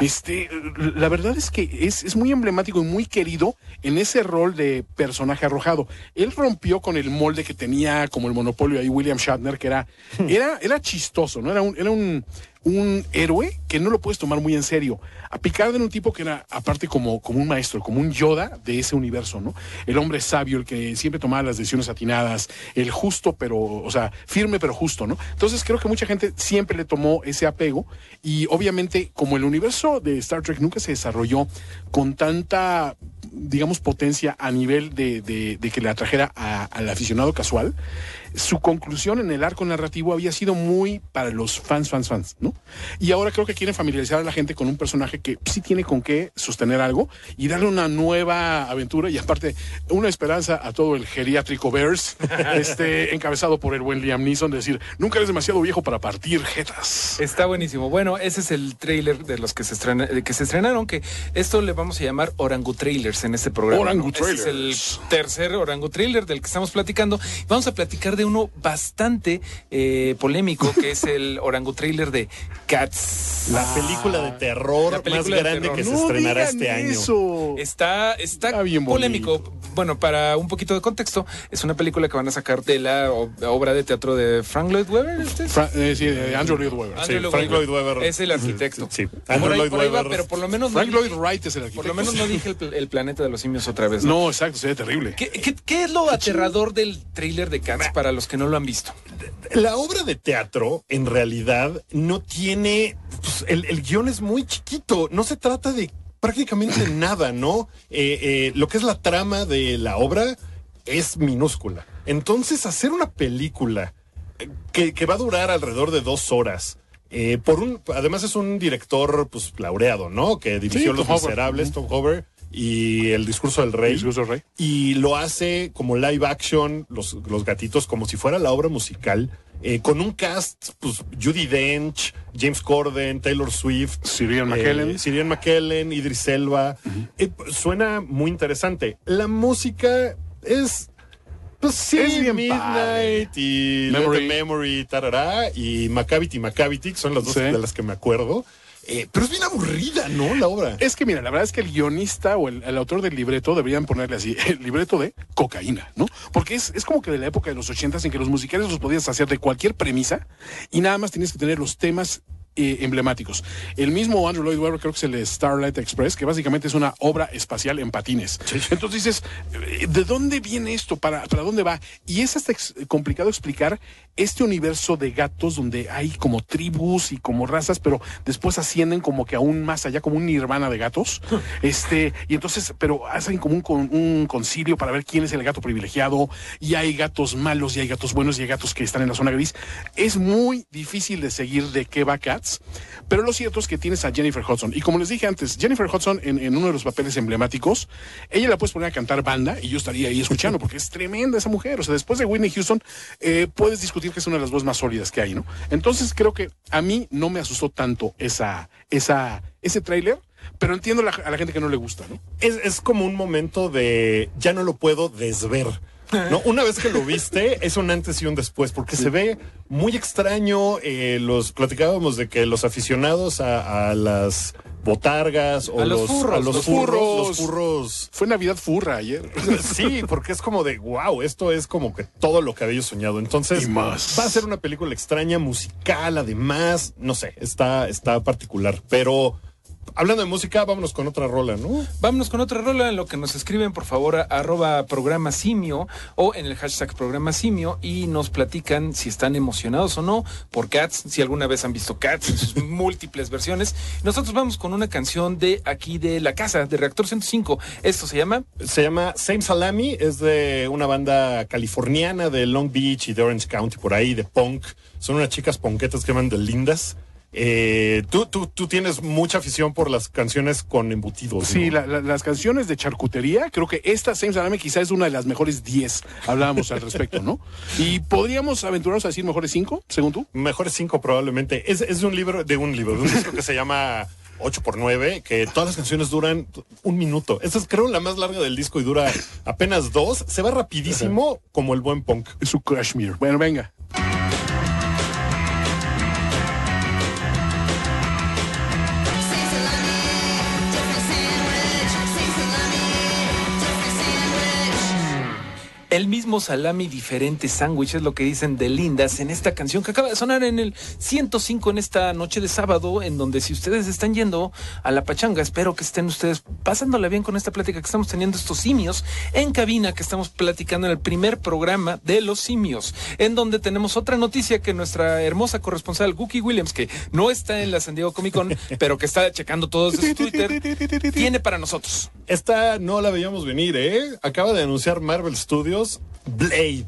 este, la verdad es que es, es muy emblemático y muy querido en ese rol de personaje arrojado. Él rompió con el molde que tenía como el monopolio ahí William Shatner, que era, era, era chistoso, ¿no? Era un... Era un un héroe que no lo puedes tomar muy en serio. A Picard era un tipo que era, aparte, como, como un maestro, como un Yoda de ese universo, ¿no? El hombre sabio, el que siempre tomaba las decisiones atinadas, el justo, pero, o sea, firme, pero justo, ¿no? Entonces, creo que mucha gente siempre le tomó ese apego y, obviamente, como el universo de Star Trek nunca se desarrolló con tanta, digamos, potencia a nivel de, de, de que le atrajera a, al aficionado casual, su conclusión en el arco narrativo había sido muy para los fans, fans, fans, ¿no? Y ahora creo que quieren familiarizar a la gente con un personaje que sí tiene con qué sostener algo y darle una nueva aventura y aparte una esperanza a todo el geriátrico verse, este, encabezado por el buen Liam Neeson, de decir, nunca eres demasiado viejo para partir jetas. Está buenísimo. Bueno, ese es el tráiler de los que se, estrena, que se estrenaron, que esto le vamos a llamar Orangu Trailers en este programa. Orangu Trailers. Este es el tercer Orangu Trailer del que estamos platicando. Vamos a platicar de uno bastante eh, polémico, que es el Orangu Trailer de Cats. La ah, película de terror película más grande terror. que no se estrenará este eso. año. Está, está, está polémico. Bonito. Bueno, para un poquito de contexto, es una película que van a sacar de la obra de teatro de Frank Lloyd Webber. ¿Este? Fra- eh, sí, de Andrew Lloyd Webber. Andrew sí, Lloyd Frank Webber. Lloyd Webber. Es el arquitecto. Sí, sí. Andrew Lloyd Webber. Va, pero por lo menos Frank no Lloyd dije, Wright es el arquitecto. Por lo menos no dije el, el planeta de los simios otra vez. No, no exacto, sería terrible. ¿Qué, qué, qué es lo qué aterrador chido. del tráiler de Cats para los que no lo han visto? La obra de teatro, en realidad, no tiene... Pues, el, el guión es muy chiquito. No se trata de prácticamente nada, ¿no? Eh, eh, lo que es la trama de la obra es minúscula. Entonces, hacer una película que, que va a durar alrededor de dos horas... Eh, por un, además, es un director pues laureado, ¿no? Que dirigió sí, Los Miserables, Tom Hooper... y el discurso del rey, discurso del rey y lo hace como live action, los, los gatitos, como si fuera la obra musical, eh, con un cast pues Judi Dench, James Corden, Taylor Swift, Sirian eh, McKellen Sirian McKellen, Idris Elba. Uh-huh. eh, suena muy interesante. La música es pues sí, es bien Midnight padre. Y Memory, Let the Memory tarará, y Macavity Macavity, que son las dos sí. de las que me acuerdo. Eh, pero es bien aburrida, ¿no? La obra. Es que, mira, la verdad es que el guionista o el, el autor del libreto deberían ponerle así, el libreto de cocaína, ¿no? Porque es, es como que de la época de los ochentas en que los musicales los podías hacer de cualquier premisa y nada más tenías que tener los temas eh, emblemáticos. El mismo Andrew Lloyd Webber, creo que es el Starlight Express, que básicamente es una obra espacial en patines. Sí. Entonces dices, ¿de dónde viene esto? ¿Para, para dónde va? Y es hasta ex- complicado explicar este universo de gatos donde hay como tribus y como razas, pero después ascienden como que aún más allá, como un nirvana de gatos. este Y entonces, pero hacen como un, con, un concilio para ver quién es el gato privilegiado, y hay gatos malos, y hay gatos buenos, y hay gatos que están en la zona gris. Es muy difícil de seguir de qué va Cats, pero lo cierto es que tienes a Jennifer Hudson. Y como les dije antes, Jennifer Hudson en, en uno de los papeles emblemáticos, ella la puedes poner a cantar banda y yo estaría ahí escuchando, porque es tremenda esa mujer. O sea, después de Whitney Houston, eh, puedes discutir que es una de las voces más sólidas que hay, ¿no? Entonces creo que a mí no me asustó tanto esa, esa, ese tráiler, pero entiendo la, a la gente que no le gusta, ¿no? Es, es como un momento de ya no lo puedo desver. No, una vez que lo viste, es un antes y un después, porque sí. Se ve muy extraño. Eh, los platicábamos de que los aficionados a, a las botargas o a los, los furros, a los, los, furros, furros, los furros. Fue Navidad furra ayer. Sí, porque es como de wow, esto es como que todo lo que había soñado. Entonces, más. Va a ser una película extraña, musical, además, no sé, está, está particular, pero. Hablando de música, vámonos con otra rola, ¿no? Vámonos con otra rola, en lo que nos escriben, por favor, a arroba programa simio o en el hashtag programa simio y nos platican si están emocionados o no por Cats, si alguna vez han visto Cats en sus múltiples versiones. Nosotros vamos con una canción de aquí de la casa, de Reactor ciento cinco. ¿Esto se llama? Se llama Same Salami, es de una banda californiana de Long Beach y de Orange County, por ahí, de punk. Son unas chicas ponquetas que van de lindas. Eh, tú, tú, tú tienes mucha afición por las canciones con embutidos. Sí, ¿no? la, la, las canciones de charcutería. Creo que esta Same Salami quizás es una de las mejores diez. Hablábamos al respecto, ¿no? Y podríamos aventurarnos a decir mejores cinco, según tú. Mejores cinco probablemente. Es, es de un libro, de un libro, de un disco que se llama ocho por nueve, que todas las canciones duran un minuto. Esta es creo la más larga del disco y dura apenas dos. Se va rapidísimo. Ajá. Como el buen punk. Es un cashmere. Bueno, venga. El mismo salami, diferentes sándwiches, es lo que dicen de lindas en esta canción que acaba de sonar en el ciento cinco en esta noche de sábado, en donde si ustedes están yendo a la pachanga, espero que estén ustedes pasándola bien con esta plática que estamos teniendo estos simios en cabina, que estamos platicando en el primer programa de los simios, en donde tenemos otra noticia que nuestra hermosa corresponsal Guki Williams, que no está en la San Diego Comic-Con, pero que está checando todos su Twitter, tiene para nosotros. Esta no la veíamos venir, ¿eh? Acaba de anunciar Marvel Studios Blade,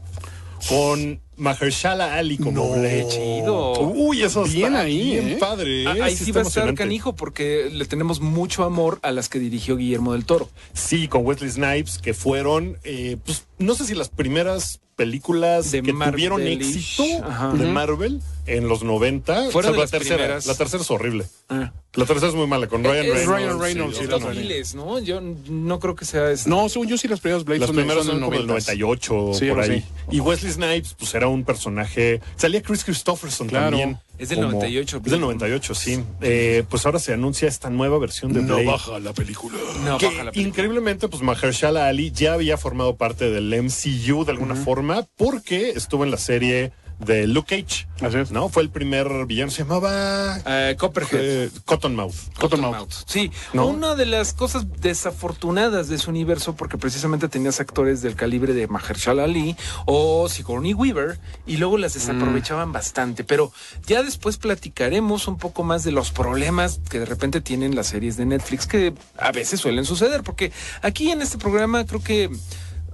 con Mahershala Ali como no, Blade. Chido. Uy, eso está bien ahí, bien, ¿eh? Padre. A- ahí sí, sí va a estar canijo, porque le tenemos mucho amor a las que dirigió Guillermo del Toro. Sí, con Wesley Snipes, que fueron, eh, pues, no sé si las primeras películas de que Marvel tuvieron éxito. Ajá. De Marvel en los noventa. O sea, la tercera, primeras... la tercera es horrible. Ah. La tercera es muy mala, con Ryan es, Reynolds. Ryan Reynolds, sí, los dos mil, ¿no? Yo no creo que sea este. No, según yo sí las primeras Blade las son primeras son como el noventa y ocho, sí, por ahí. Sí. Y Wesley Snipes, pues era un personaje. Salía Chris Christopherson, claro. También. Es del como, noventa y ocho. Es del noventa y ocho, sí. Eh, pues ahora se anuncia esta nueva versión de Blade. No baja la película. No que, baja la película. Increíblemente, pues Mahershala Ali ya había formado parte del M C U de alguna uh-huh. forma, porque estuvo en la serie de Luke Cage. Así es. ¿No? Fue el primer villano, se llamaba... Uh, Copperhead. Uh, Cottonmouth. Cottonmouth. Cottonmouth. Sí, ¿no? Una de las cosas desafortunadas de su universo, porque precisamente tenías actores del calibre de Mahershala Ali o Sigourney Weaver, y luego las desaprovechaban mm. bastante, pero ya después platicaremos un poco más de los problemas que de repente tienen las series de Netflix, que a veces suelen suceder, porque aquí en este programa creo que...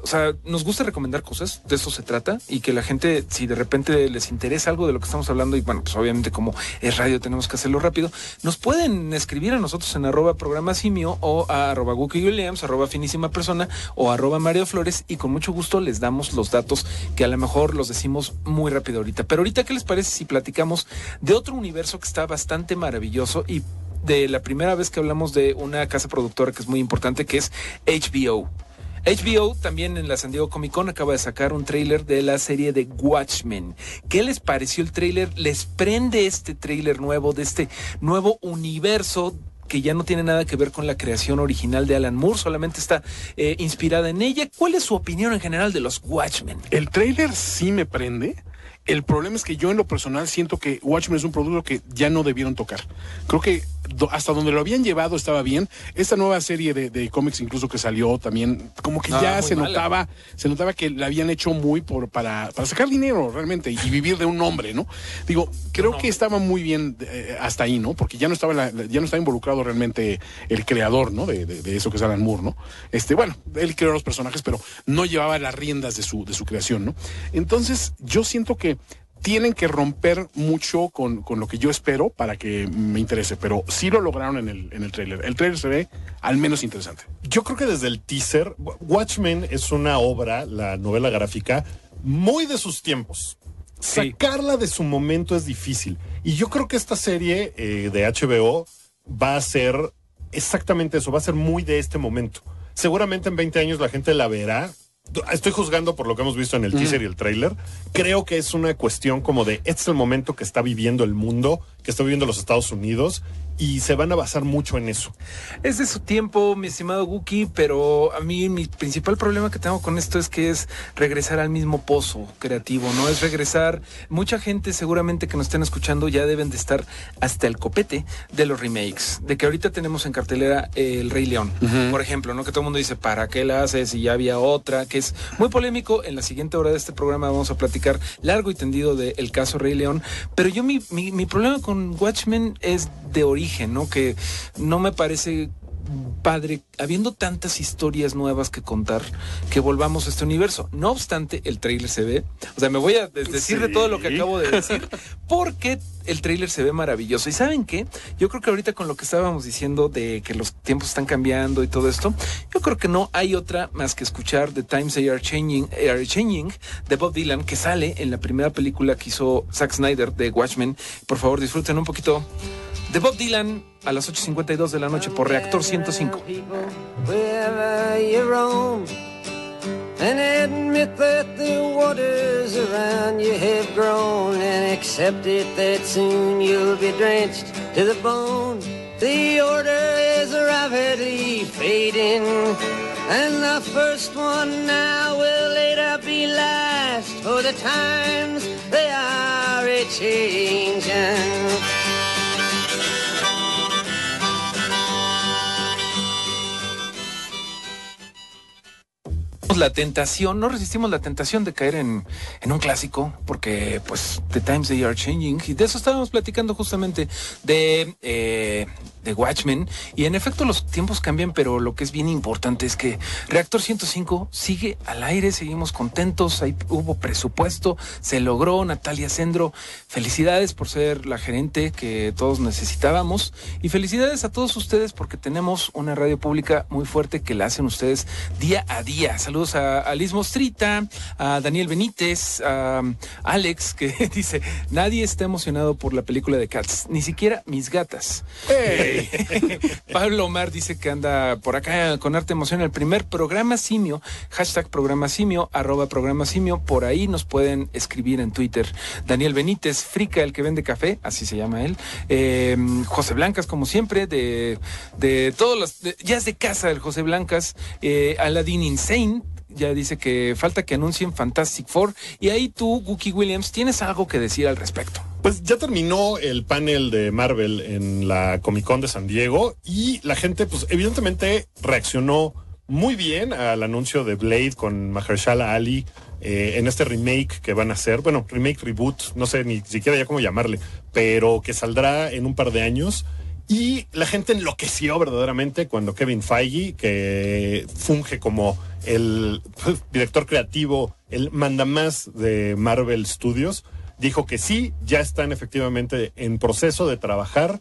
O sea, nos gusta recomendar cosas, de eso se trata, y que la gente, si de repente les interesa algo de lo que estamos hablando, y bueno, pues obviamente como es radio tenemos que hacerlo rápido, nos pueden escribir a nosotros en arroba programa simio o a arroba Guki Williams, arroba finísima persona o arroba Mario Flores, y con mucho gusto les damos los datos que a lo mejor los decimos muy rápido ahorita. Pero ahorita, ¿qué les parece si platicamos de otro universo que está bastante maravilloso y de la primera vez que hablamos de una casa productora que es muy importante, que es H B O? H B O también en la San Diego Comic Con acaba de sacar un tráiler de la serie de Watchmen. ¿Qué les pareció el tráiler? ¿Les prende este tráiler nuevo de este nuevo universo que ya no tiene nada que ver con la creación original de Alan Moore, solamente está eh, inspirada en ella? ¿Cuál es su opinión en general de los Watchmen? El tráiler sí me prende. El problema es que yo en lo personal siento que Watchmen es un producto que ya no debieron tocar. Creo que do, hasta donde lo habían llevado estaba bien. Esta nueva serie de, de cómics incluso que salió también, como que ah, ya se mala. notaba, se notaba que la habían hecho muy por para, para sacar dinero realmente y vivir de un nombre, ¿no? Digo, creo no, no. que estaba muy bien eh, hasta ahí, ¿no? Porque ya no estaba la, ya no estaba involucrado realmente el creador, ¿no? De, de, de eso que es Alan Moore, ¿no? Este, bueno, él creó los personajes, pero no llevaba las riendas de su, de su creación, ¿no? Entonces, yo siento que tienen que romper mucho con, con lo que yo espero para que me interese, pero sí lo lograron en el, en el tráiler. El tráiler se ve al menos interesante. Yo creo que desde el teaser, Watchmen es una obra, la novela gráfica, muy de sus tiempos. Sí. Sacarla de su momento es difícil. Y yo creo que esta serie eh, de H B O va a ser exactamente eso, va a ser muy de este momento. Seguramente en veinte años la gente la verá. Estoy juzgando por lo que hemos visto en el teaser y el tráiler. Creo que es una cuestión como de este es el momento que está viviendo el mundo, que está viviendo los Estados Unidos, y se van a basar mucho en eso. Es de su tiempo, mi estimado Guki, pero a mí mi principal problema que tengo con esto es que es regresar al mismo pozo creativo, ¿no? Es regresar, mucha gente seguramente que nos estén escuchando ya deben de estar hasta el copete de los remakes, de que ahorita tenemos en cartelera eh, El Rey León, uh-huh. por ejemplo, ¿no? Que todo el mundo dice, ¿para qué la haces? Y ya había otra, que es muy polémico. En la siguiente hora de este programa vamos a platicar largo y tendido del caso Rey León, pero yo mi, mi, mi problema con Watchmen es de origen, ¿no? Que no me parece padre, habiendo tantas historias nuevas que contar, que volvamos a este universo. No obstante, el tráiler se ve, o sea, me voy a desdecir sí. de todo lo que acabo de decir, porque el tráiler se ve maravilloso. ¿Y saben qué? Yo creo que ahorita con lo que estábamos diciendo de que los tiempos están cambiando y todo esto, yo creo que no hay otra más que escuchar The Times They Are Changing, Are Changing de Bob Dylan, que sale en la primera película que hizo Zack Snyder de Watchmen. Por favor, disfruten un poquito de Bob Dylan a las ocho cincuenta y dos de la noche por Reactor ciento cinco. Wherever you roam, and admit that the waters around you have grown, and accept it that soon you'll be drenched to the bone. The order is rapidly fading, and the first one now will later be last, for the times they are a-changing. La tentación, no resistimos la tentación de caer en, en un clásico, porque pues The Times They Are Changing, y de eso estábamos platicando justamente de, eh, de Watchmen, y en efecto los tiempos cambian, pero lo que es bien importante es que Reactor ciento cinco sigue al aire, seguimos contentos, ahí hubo presupuesto, se logró. Natalia Sendro, felicidades por ser la gerente que todos necesitábamos, y felicidades a todos ustedes porque tenemos una radio pública muy fuerte que la hacen ustedes día a día. Saludos a, a Liz Mostrita, a Daniel Benítez, a Alex, que dice, nadie está emocionado por la película de Cats, ni siquiera mis gatas. Hey. Pablo Omar dice que anda por acá con arte emoción, el primer programa simio, hashtag programa simio, arroba programa simio, por ahí nos pueden escribir en Twitter. Daniel Benítez, Frica, el que vende café, así se llama él. Eh, José Blancas, como siempre, de, de todos los, de, ya es de casa el José Blancas. eh, Aladdin Insane ya dice que falta que anuncien Fantastic Four. Y ahí tú, Wookie Williams, ¿tienes algo que decir al respecto? Pues ya terminó el panel de Marvel en la Comic-Con de San Diego y la gente, pues evidentemente reaccionó muy bien al anuncio de Blade con Mahershala Ali eh, en este remake que van a hacer. Bueno, remake, reboot, no sé ni siquiera ya cómo llamarle, pero que saldrá en un par de años. Y la gente enloqueció verdaderamente cuando Kevin Feige, que funge como el director creativo, el mandamás de Marvel Studios, dijo que sí, ya están efectivamente en proceso de trabajar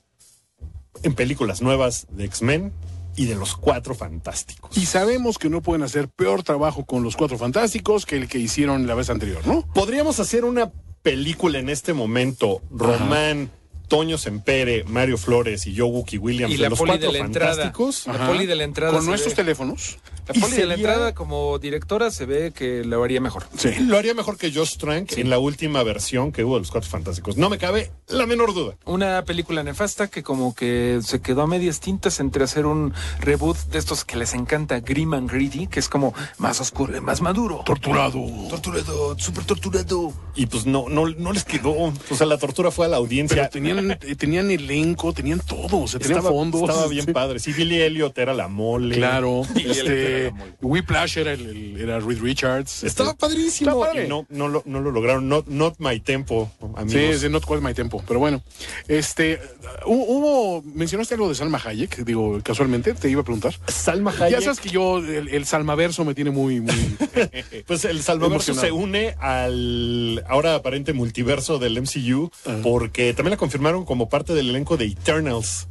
en películas nuevas de X-Men y de los Cuatro Fantásticos. Y sabemos que no pueden hacer peor trabajo con los Cuatro Fantásticos que el que hicieron la vez anterior, ¿no? Podríamos hacer una película en este momento, Román, ajá, Toño Sempere, Mario Flores y yo, Wookie Williams, y la de los poli Cuatro de la Fantásticos. Entrada, la poli de la entrada. Con nuestros ve. teléfonos. La poli sería... de la entrada como directora se ve que lo haría mejor. Sí, lo haría mejor que Josh Trank sí. en la última versión que hubo de Los Cuatro Fantásticos. No me cabe la menor duda. Una película nefasta que como que se quedó a medias tintas entre hacer un reboot de estos que les encanta, Grim and Gritty, que es como más oscuro y más maduro. Torturado. Torturado, súper torturado. Y pues no, no, no les quedó. O sea, la tortura fue a la audiencia. Pero tenían, tenían elenco, tenían todo. O sea, tenían estaba, fondos. Estaba bien sí. padre. Sí, Billy Elliot era la mole. Claro. Este... Whiplash era, el, el, era Reed Richards. Estaba este, padrísimo. Y no, no, lo, no lo lograron. Not, not my tempo, amigos. Sí, es de Not Quite My Tempo. Pero bueno, este, hubo, mencionaste algo de Salma Hayek. Digo, casualmente, te iba a preguntar. Salma Hayek. Ya sabes que yo, el, el Salmaverso me tiene muy, muy pues el Salmaverso se une al ahora aparente multiverso del M C U. Uh-huh. Porque también la confirmaron como parte del elenco de Eternals.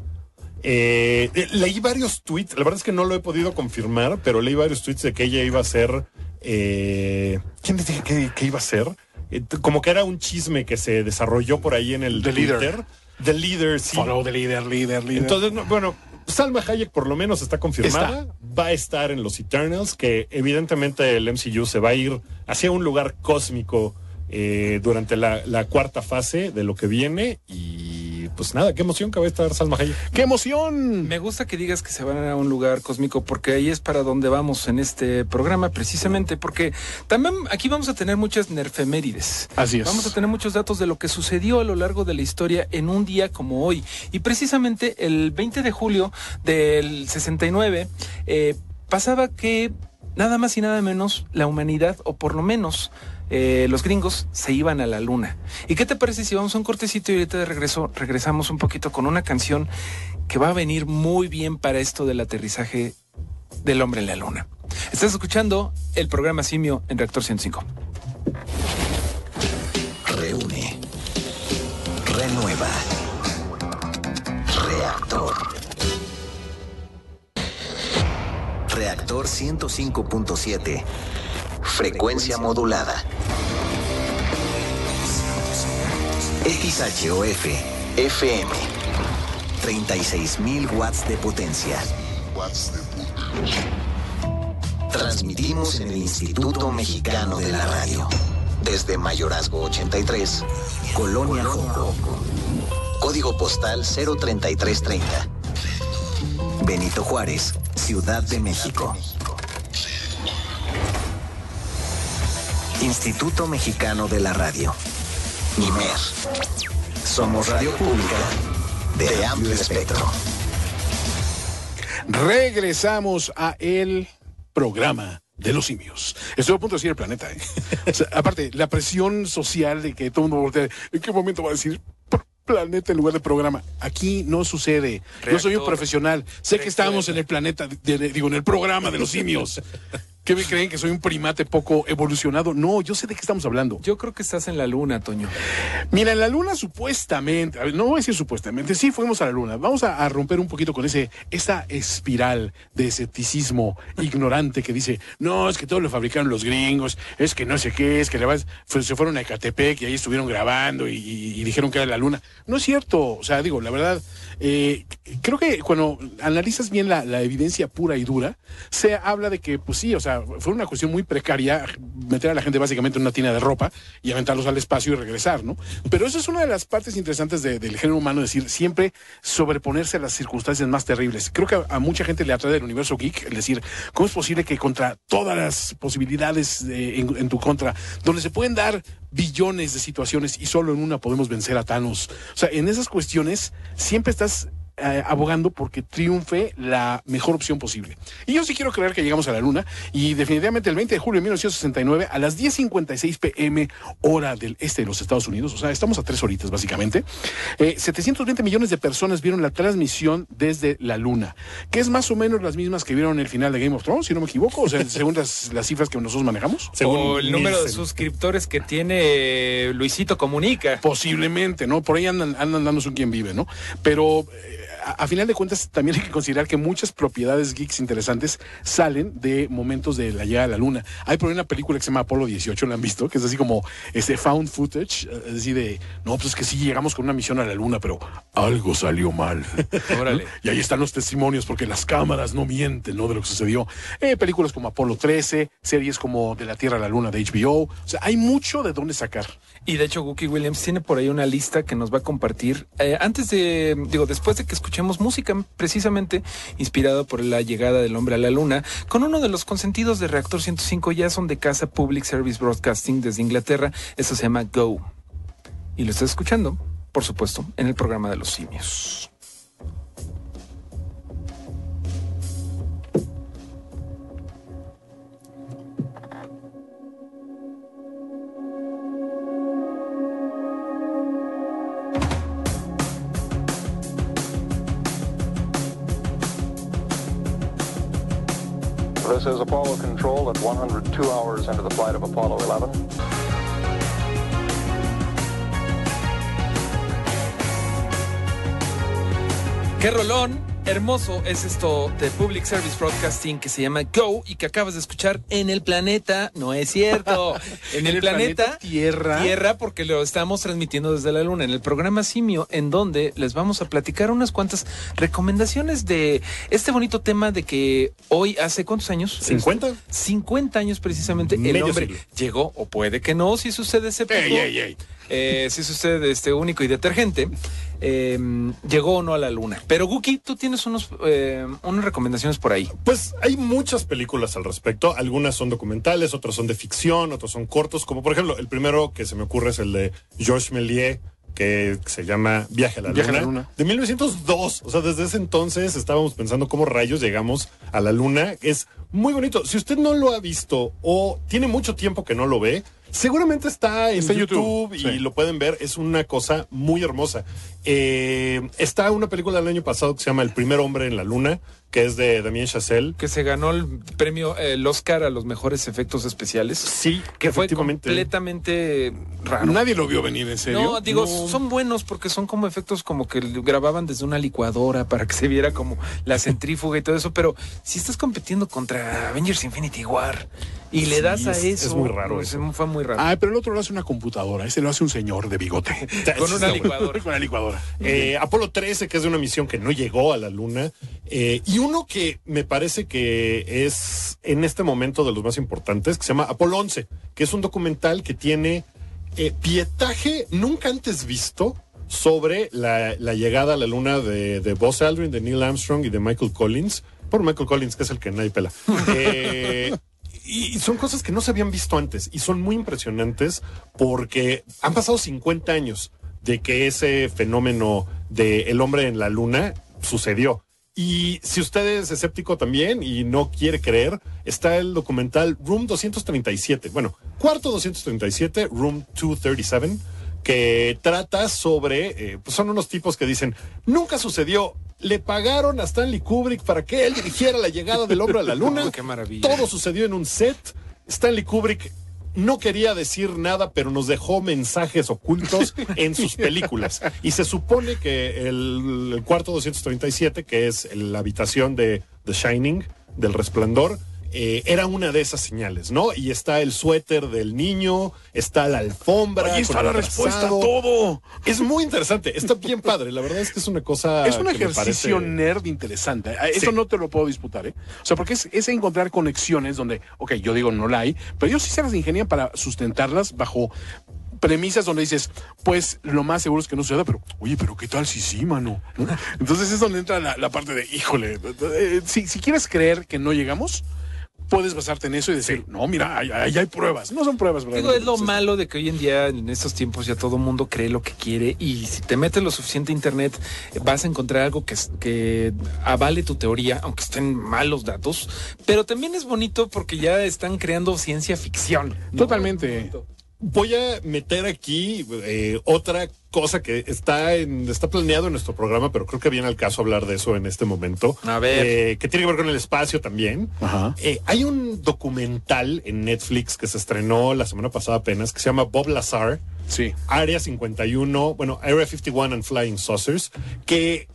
Eh, eh, leí varios tweets, la verdad es que no lo he podido confirmar, pero leí varios tweets de que ella iba a ser, eh, ¿quién les dije que, que iba a ser? Eh, como que era un chisme que se desarrolló por ahí en el The Twitter. Leader. The Leader, sí. Follow the leader, leader, leader. Entonces, no, bueno, Salma Hayek por lo menos está confirmada, está. va a estar en los Eternals, que evidentemente el M C U se va a ir hacia un lugar cósmico eh, durante la, la cuarta fase de lo que viene y... Pues nada, qué emoción que va a estar Salma Hayek. ¡Qué emoción! Me gusta que digas que se van a un lugar cósmico, porque ahí es para donde vamos en este programa, precisamente, porque también aquí vamos a tener muchas nerfemérides. Así es. Vamos a tener muchos datos de lo que sucedió a lo largo de la historia en un día como hoy. Y precisamente el veinte de julio del sesenta y nueve eh, pasaba que nada más y nada menos la humanidad, o por lo menos... Eh, los gringos se iban a la luna. ¿Y qué te parece si vamos a un cortecito y ahorita de regreso regresamos un poquito con una canción que va a venir muy bien para esto del aterrizaje del hombre en la luna? Estás escuchando el programa Simio en Reactor ciento cinco. Reúne, renueva, Reactor. Reactor ciento cinco punto siete. Frecuencia modulada. X H O F F M. treinta y seis mil watts de potencia. Transmitimos en el Instituto Mexicano de la Radio. Desde Mayorazgo ochenta y tres, Colonia Joco. Código postal cero tres tres tres cero. Benito Juárez, Ciudad de México. Instituto Mexicano de la Radio. I M E R. Somos radio pública de amplio espectro. Regresamos a el programa de los simios. Estoy a punto de decir el planeta, ¿eh? O sea, aparte, la presión social de que todo el mundo voltea. ¿En qué momento va a decir planeta en lugar de programa? Aquí no sucede. Reactor, yo soy un profesional. Sé que estamos en el planeta, de, de, digo, en el programa de los simios. ¿Qué me creen? ¿Que soy un primate poco evolucionado? No, yo sé de qué estamos hablando. Yo creo que estás en la luna, Toño. Mira, en la luna supuestamente, a ver, no voy a decir supuestamente, sí fuimos a la luna. Vamos a, a romper un poquito con ese esa espiral de escepticismo ignorante que dice, no, es que todo lo fabricaron los gringos, es que no sé qué, es que se fueron a Ecatepec y ahí estuvieron grabando y, y, y dijeron que era la luna. No es cierto, o sea, digo, la verdad, eh, creo que cuando analizas bien la, la evidencia pura y dura, se habla de que, pues sí, o sea, fue una cuestión muy precaria meter a la gente básicamente en una tina de ropa y aventarlos al espacio y regresar, ¿no? Pero eso es una de las partes interesantes de, del género humano, es decir, siempre sobreponerse a las circunstancias más terribles. Creo que a, a mucha gente le atrae el universo geek, es decir, ¿cómo es posible que contra todas las posibilidades de, en, en tu contra, donde se pueden dar billones de situaciones y solo en una podemos vencer a Thanos? O sea, en esas cuestiones siempre estás... Eh, abogando porque triunfe la mejor opción posible. Y yo sí quiero creer que llegamos a la luna, y definitivamente el veinte de julio de mil novecientos sesenta y nueve a las diez cincuenta y seis pm hora del este de los Estados Unidos, o sea, estamos a tres horitas básicamente, eh, setecientos veinte millones de personas vieron la transmisión desde la luna, que es más o menos las mismas que vieron el final de Game of Thrones, si no me equivoco, o sea, según las, las cifras que nosotros manejamos. Según o el número Nielsen. De suscriptores que tiene Luisito Comunica. Posiblemente, ¿no? Por ahí andan, andan dándose un quien vive, ¿no? Pero... Eh, a, a final de cuentas también hay que considerar que muchas propiedades geeks interesantes salen de momentos de la llegada a la luna. Hay por ahí una película que se llama Apolo dieciocho, ¿la han visto? Que es así como este found footage, es decir, de, no, pues es que sí llegamos con una misión a la luna, pero algo salió mal. Órale. Y ahí están los testimonios, porque las cámaras no mienten, ¿no?, de lo que sucedió. Eh, películas como Apolo trece, series como De la Tierra a la Luna de H B O, o sea, hay mucho de dónde sacar. Y de hecho, Wookie Williams tiene por ahí una lista que nos va a compartir, eh, antes de, digo, después de que escuchemos música precisamente inspirada por la llegada del hombre a la luna, con uno de los consentidos de Reactor ciento cinco, ya son de casa Public Service Broadcasting desde Inglaterra. Esto se llama Go. Y lo estás escuchando, por supuesto, en el programa de los simios. This is Apollo Control at one hundred two hours into the flight of Apollo eleven. ¡Qué rolón! Hermoso es esto de Public Service Broadcasting que se llama Go y que acabas de escuchar en el planeta, no es cierto, en el, el planeta, planeta Tierra, Tierra, porque lo estamos transmitiendo desde la luna, en el programa Simio, en donde les vamos a platicar unas cuantas recomendaciones de este bonito tema de que hoy, hace ¿cuántos años? cincuenta. cincuenta años precisamente, medio el hombre siglo. Llegó, o puede que no, si sucede ese punto. Ey, ey, ey. Eh, si sucede este único y detergente, eh, llegó o no a la luna. Pero Guki, tú tienes unos, eh, unas recomendaciones por ahí. Pues hay muchas películas al respecto. Algunas son documentales, otras son de ficción, otros son cortos, como por ejemplo el primero que se me ocurre es el de Georges Méliès, que se llama Viaje a la, Viaje luna, a la luna, de mil novecientos dos. O sea, desde ese entonces estábamos pensando cómo rayos llegamos a la luna. Es muy bonito. Si usted no lo ha visto o tiene mucho tiempo que no lo ve, seguramente está en está YouTube, YouTube y sí, lo pueden ver. Es una cosa muy hermosa. Eh, está una película del año pasado que se llama El primer hombre en la luna, que es de Damien Chazelle, que se ganó el premio, el Oscar a los mejores efectos especiales. Sí, que fue completamente raro. Nadie lo vio venir, en serio. No, digo, no. Son buenos porque son como efectos como que grababan desde una licuadora para que se viera como la centrífuga y todo eso, pero si estás compitiendo contra Avengers Infinity War y le das sí, a eso, es muy raro. Pues, eso. Fue muy raro. Ah, pero el otro lo hace una computadora, ese lo hace un señor de bigote. Con una licuadora. Con una licuadora. Eh, Apolo trece, que es de una misión que no llegó a la luna, eh, y uno que me parece que es en este momento de los más importantes, que se llama Apolo once, que es un documental que tiene eh, pietaje nunca antes visto sobre la, la llegada a la luna de, de Buzz Aldrin, de Neil Armstrong y de Michael Collins, por Michael Collins, que es el que nadie pela. Eh, y son cosas que no se habían visto antes y son muy impresionantes porque han pasado cincuenta años de que ese fenómeno de el hombre en la luna sucedió. Y si usted es escéptico también y no quiere creer, está el documental Room doscientos treinta y siete, bueno, cuarto doscientos treinta y siete, Room doscientos treinta y siete, que trata sobre, eh, pues son unos tipos que dicen, nunca sucedió, le pagaron a Stanley Kubrick para que él dirigiera la llegada del hombre a la luna. Oh, qué maravilla. Todo sucedió en un set, Stanley Kubrick no quería decir nada, pero nos dejó mensajes ocultos en sus películas. Y se supone que el, el cuarto doscientos treinta y siete, que es la habitación de The Shining, del Resplandor, eh, era una de esas señales, ¿no? Y está el suéter del niño, está la alfombra. Ahí está la respuesta a todo. Es muy interesante, está bien padre. La verdad es que es una cosa. Es un ejercicio parece... nerd interesante. Eso sí, no te lo puedo disputar, ¿eh? O sea, porque es, es encontrar conexiones donde, ok, yo digo no la hay, pero ellos sí se las ingenian para sustentarlas bajo premisas donde dices, pues lo más seguro es que no suceda, pero oye, pero qué tal si sí, mano, ¿no? Entonces es donde entra la, la parte de, híjole, eh, si, si quieres creer que no llegamos, puedes basarte en eso y decir, sí, no, mira, ahí hay, hay, hay pruebas. No son pruebas, ¿verdad? Digo, es lo malo de que hoy en día, en estos tiempos, ya todo mundo cree lo que quiere y si te metes lo suficiente a internet, vas a encontrar algo que, que avale tu teoría, aunque estén malos datos, pero también es bonito porque ya están creando ciencia ficción, ¿no? Totalmente. Voy a meter aquí eh, otra cosa que está en, está planeado en nuestro programa, pero creo que viene al caso hablar de eso en este momento. A ver. Eh, que tiene que ver con el espacio también. Ajá. Eh, hay un documental en Netflix que se estrenó la semana pasada apenas, que se llama Bob Lazar. Sí. Área cincuenta y uno, bueno, Area cincuenta y uno and Flying Saucers, que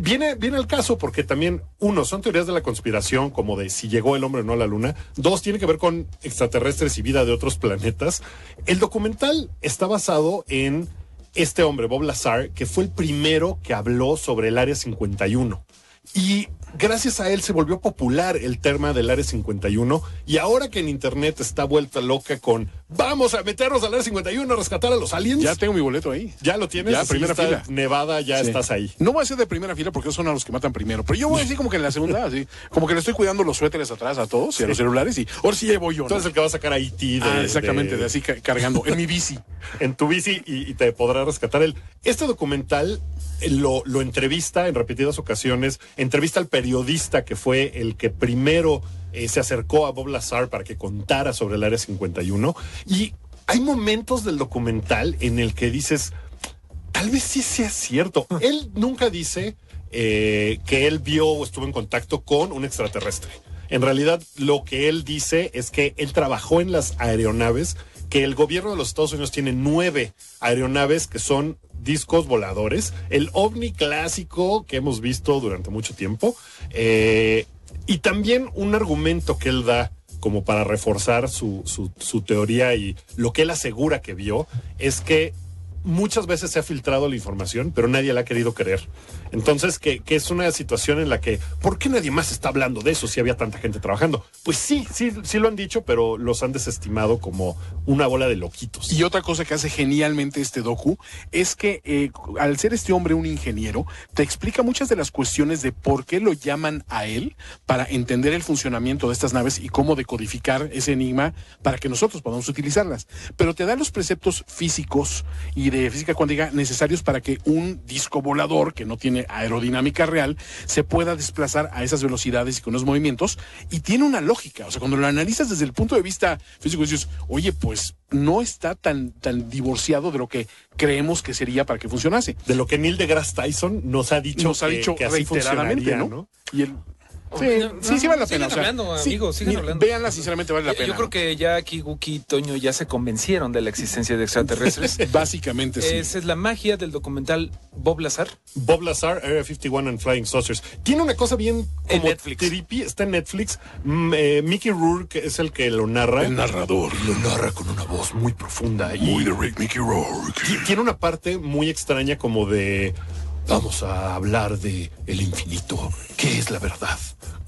viene, viene el caso porque también, uno, son teorías de la conspiración, como de si llegó el hombre o no a la luna. Dos, tiene que ver con extraterrestres y vida de otros planetas. El documental está basado en este hombre, Bob Lazar, que fue el primero que habló sobre el Área cincuenta y uno. Y gracias a él se volvió popular el tema del Área cincuenta y uno. Y ahora que en internet está vuelta loca con vamos a meternos al Área cincuenta y uno a rescatar a los aliens. Ya tengo mi boleto ahí. Ya lo tienes. Ya, primera fila. Nevada, ya sí. Estás ahí. No voy a ser de primera fila porque son a los que matan primero. Pero yo voy a decir como que en la segunda, así. Como que le estoy cuidando los suéteres atrás a todos y sí. a los celulares. Y ahora sí ya voy yo. ¿No? Entonces el que va a sacar a Haití. Ah, exactamente, de... de así cargando en mi bici. En tu bici y, y te podrá rescatar él. Este documental lo, lo entrevista en repetidas ocasiones. Entrevista al periodista que fue el que primero eh, se acercó a Bob Lazar para que contara sobre el Área cincuenta y uno. Y hay momentos del documental en el que dices, tal vez sí sea cierto. Él nunca dice eh, que él vio o estuvo en contacto con un extraterrestre. En realidad, lo que él dice es que él trabajó en las aeronaves, que el gobierno de los Estados Unidos tiene nueve aeronaves que son discos voladores, el ovni clásico que hemos visto durante mucho tiempo, eh, y también un argumento que él da como para reforzar su, su, su teoría y lo que él asegura que vio es que muchas veces se ha filtrado la información, pero nadie la ha querido creer. Entonces, que, que es una situación en la que, ¿por qué nadie más está hablando de eso si había tanta gente trabajando? Pues sí, sí, sí lo han dicho, pero los han desestimado como una bola de loquitos. Y otra cosa que hace genialmente este docu es que eh, al ser este hombre un ingeniero, te explica muchas de las cuestiones de por qué lo llaman a él para entender el funcionamiento de estas naves y cómo decodificar ese enigma para que nosotros podamos utilizarlas. Pero te da los preceptos físicos y de física cuántica necesarios para que un disco volador que no tiene aerodinámica real se pueda desplazar a esas velocidades y con los movimientos, y tiene una lógica. O sea, cuando lo analizas desde el punto de vista físico dices, oye, pues no está tan, tan divorciado de lo que creemos que sería para que funcionase, de lo que Neil deGrasse Tyson nos ha dicho nos que, ha dicho que reiteradamente, ¿no? ¿no? Y el Sí, no, sí, sí vale la pena. Sigan hablando, o sea, amigos, sí, sigan hablando. Véanla, sinceramente vale la pena. Yo creo que ya aquí Guki y Toño ya se convencieron de la existencia de extraterrestres. Básicamente, sí. Esa es la magia del documental Bob Lazar. Bob Lazar, Area cincuenta y uno and Flying Saucers. Tiene una cosa bien como trippy, está en Netflix. Mm, eh, Mickey Rourke es el que lo narra. El narrador. Lo narra con una voz muy profunda. Y muy de Rick Mickey Rourke. Y tiene una parte muy extraña como de... Vamos a hablar de el infinito. ¿Qué es la verdad?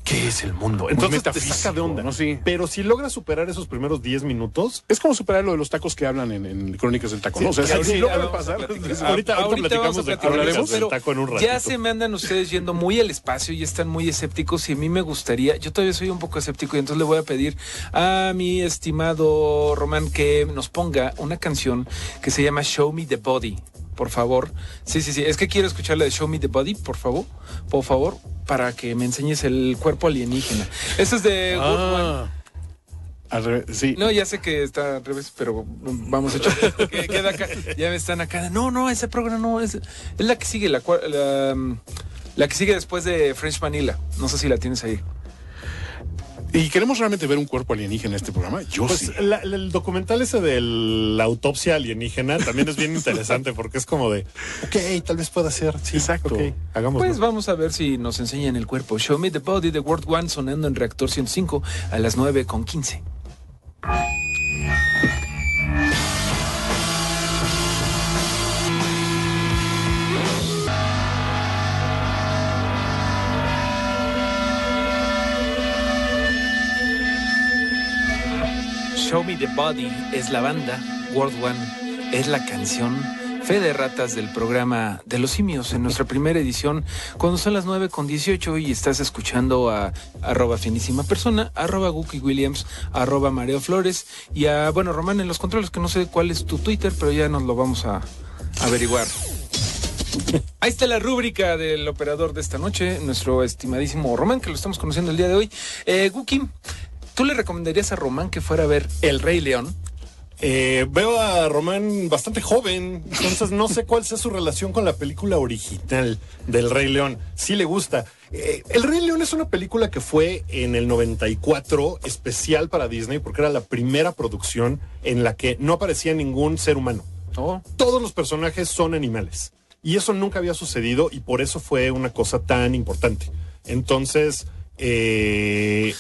¿Qué es el mundo? Entonces te saca de onda, ¿no? Sí. Pero si logras superar esos primeros diez minutos... Es como superar lo de los tacos que hablan en, en Crónicas del Taco. Sí, ¿no? O sea, sí, sí, logra pasar. Ahorita, ahorita, ahorita platicamos de Crónicas del Taco en un ratito. Ya se me andan ustedes yendo muy al espacio y están muy escépticos y a mí me gustaría... Yo todavía soy un poco escéptico y entonces le voy a pedir a mi estimado Román que nos ponga una canción que se llama Show Me the Body. Por favor, sí, sí, sí, es que quiero escuchar la de Show Me the Body, por favor, por favor, para que me enseñes el cuerpo alienígena. Eso es de ah, al revés, sí. No, ya sé que está al revés, pero vamos a echar, que, queda acá, ya me están acá, no, no, ese programa no, es, es la que sigue, la, la, la que sigue después de French Vanilla, no sé si la tienes ahí. ¿Y queremos realmente ver un cuerpo alienígena en este programa? Yo pues sí. La, la, el documental ese de la autopsia alienígena también es bien interesante porque es como de, ok, tal vez pueda ser. Sí, exacto. Okay, hagámoslo. Pues vamos a ver si nos enseñan el cuerpo. Show Me the Body de World One sonando en Reactor ciento cinco a las nueve con quince. Show Me the Body es la banda, World One es la canción, Fe de Ratas del programa de los simios en nuestra primera edición cuando son las nueve con dieciocho y estás escuchando a arroba finísima persona, arroba Guki Williams, arroba Mareo Flores y a, bueno, Román en los controles, que no sé cuál es tu Twitter, pero ya nos lo vamos a averiguar. Ahí está la rúbrica del operador de esta noche, nuestro estimadísimo Román, que lo estamos conociendo el día de hoy. Eh, Guki, ¿tú le recomendarías a Román que fuera a ver El Rey León? Eh, veo a Román bastante joven, entonces no sé cuál sea su relación con la película original del Rey León. Sí le gusta. Eh, El Rey León es una película que fue en el noventa y cuatro especial para Disney porque era la primera producción en la que no aparecía ningún ser humano. Oh. Todos los personajes son animales. Y eso nunca había sucedido y por eso fue una cosa tan importante. Entonces, eh,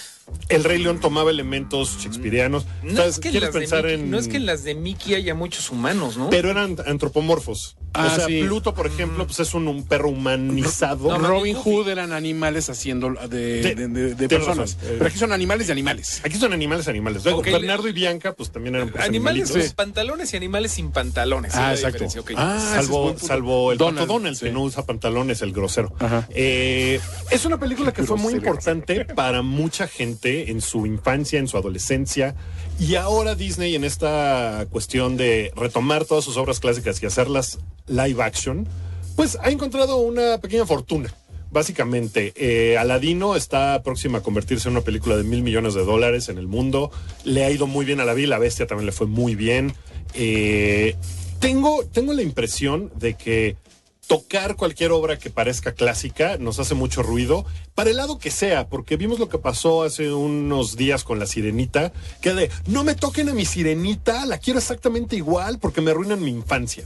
El Rey León tomaba elementos shakespeareanos. No es que, ¿Quieres pensar Mickey, en... no es que en las de Mickey haya muchos humanos, ¿no? Pero eran antropomorfos. Ah, o sea, sí. Pluto, por ejemplo, pues es un, un perro humanizado. No, Robin no, Hood eran animales haciendo de, de, de, de, de personas. Razón. Pero aquí son animales de animales. Aquí son animales de animales. Luego, okay. Bernardo y Bianca, pues también eran pues, animales con sí. pantalones y animales sin pantalones. Ah, exacto. Okay. Ah, salvo, es salvo el Donald, Pato Donald, sí. que no usa pantalones, el grosero. Eh, es una película que fue muy importante para mucha gente en su infancia, en su adolescencia. Y ahora Disney, en esta cuestión de retomar todas sus obras clásicas y hacerlas live action, pues ha encontrado una pequeña fortuna. Básicamente, eh, Aladino está próxima a convertirse en una película de mil millones de dólares en el mundo. Le ha ido muy bien a La Bella y la Bestia, también le fue muy bien. Eh, tengo, tengo la impresión de que tocar cualquier obra que parezca clásica nos hace mucho ruido, para el lado que sea, porque vimos lo que pasó hace unos días con La Sirenita, que de, no me toquen a mi Sirenita, la quiero exactamente igual porque me arruinan mi infancia.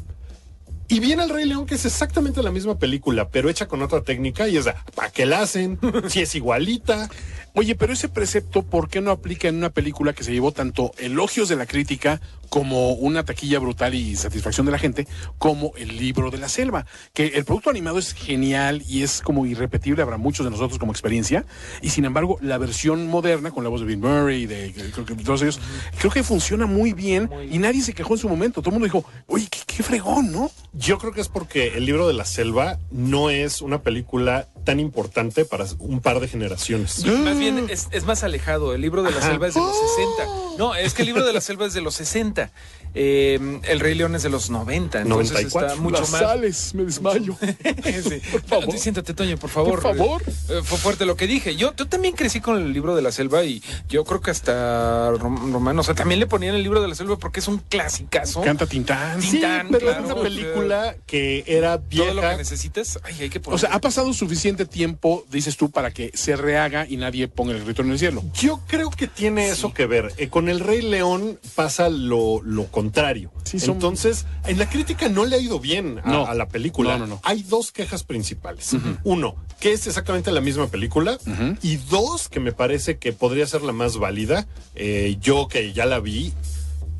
Y viene El Rey León, que es exactamente la misma película, pero hecha con otra técnica, y es, ¿para qué la hacen? Si es igualita. Oye, pero ese precepto, ¿por qué no aplica en una película que se llevó tanto elogios de la crítica como una taquilla brutal y satisfacción de la gente, como El Libro de la Selva? Que el producto animado es genial y es como irrepetible, habrá muchos de nosotros como experiencia, y sin embargo, la versión moderna, con la voz de Bill Murray y de, de, de, de todos ellos, creo que funciona muy bien, muy bien, y nadie se quejó en su momento. Todo el mundo dijo, oye, qué, qué fregón, ¿no? Yo creo que es porque El Libro de la Selva no es una película tan importante para un par de generaciones. Más bien, es, es más alejado. El Libro de la Ajá. Selva es de los sesenta. No, es que El Libro de la Selva es de los sesenta. Eh, el Rey León es de los noventa. Entonces noventa y cuatro. Está mucho más. Sales, me desmayo. Sí. Por favor. Siéntate, Toño, por favor. Por favor. Eh, fue fuerte lo que dije. Yo, yo también crecí con El Libro de la Selva y yo creo que hasta Romano, o sea, también le ponían El Libro de la Selva porque es un clasicazo. Canta Tintán. Tintán, sí, pero claro, es una película o sea, que era vieja. Todo lo que necesitas, ay, hay que poner. O sea, ha pasado suficiente tiempo, dices tú, para que se rehaga y nadie ponga el grito en el cielo. Yo creo que tiene sí. eso que ver. Eh, con El Rey León pasa lo, lo contrario. Sí, son... Entonces, en la crítica no le ha ido bien a, no. a la película. No, no, no. Hay dos quejas principales. Uh-huh. Uno, que es exactamente la misma película. Uh-huh. Y dos, que me parece que podría ser la más válida. Eh, yo que ya la vi,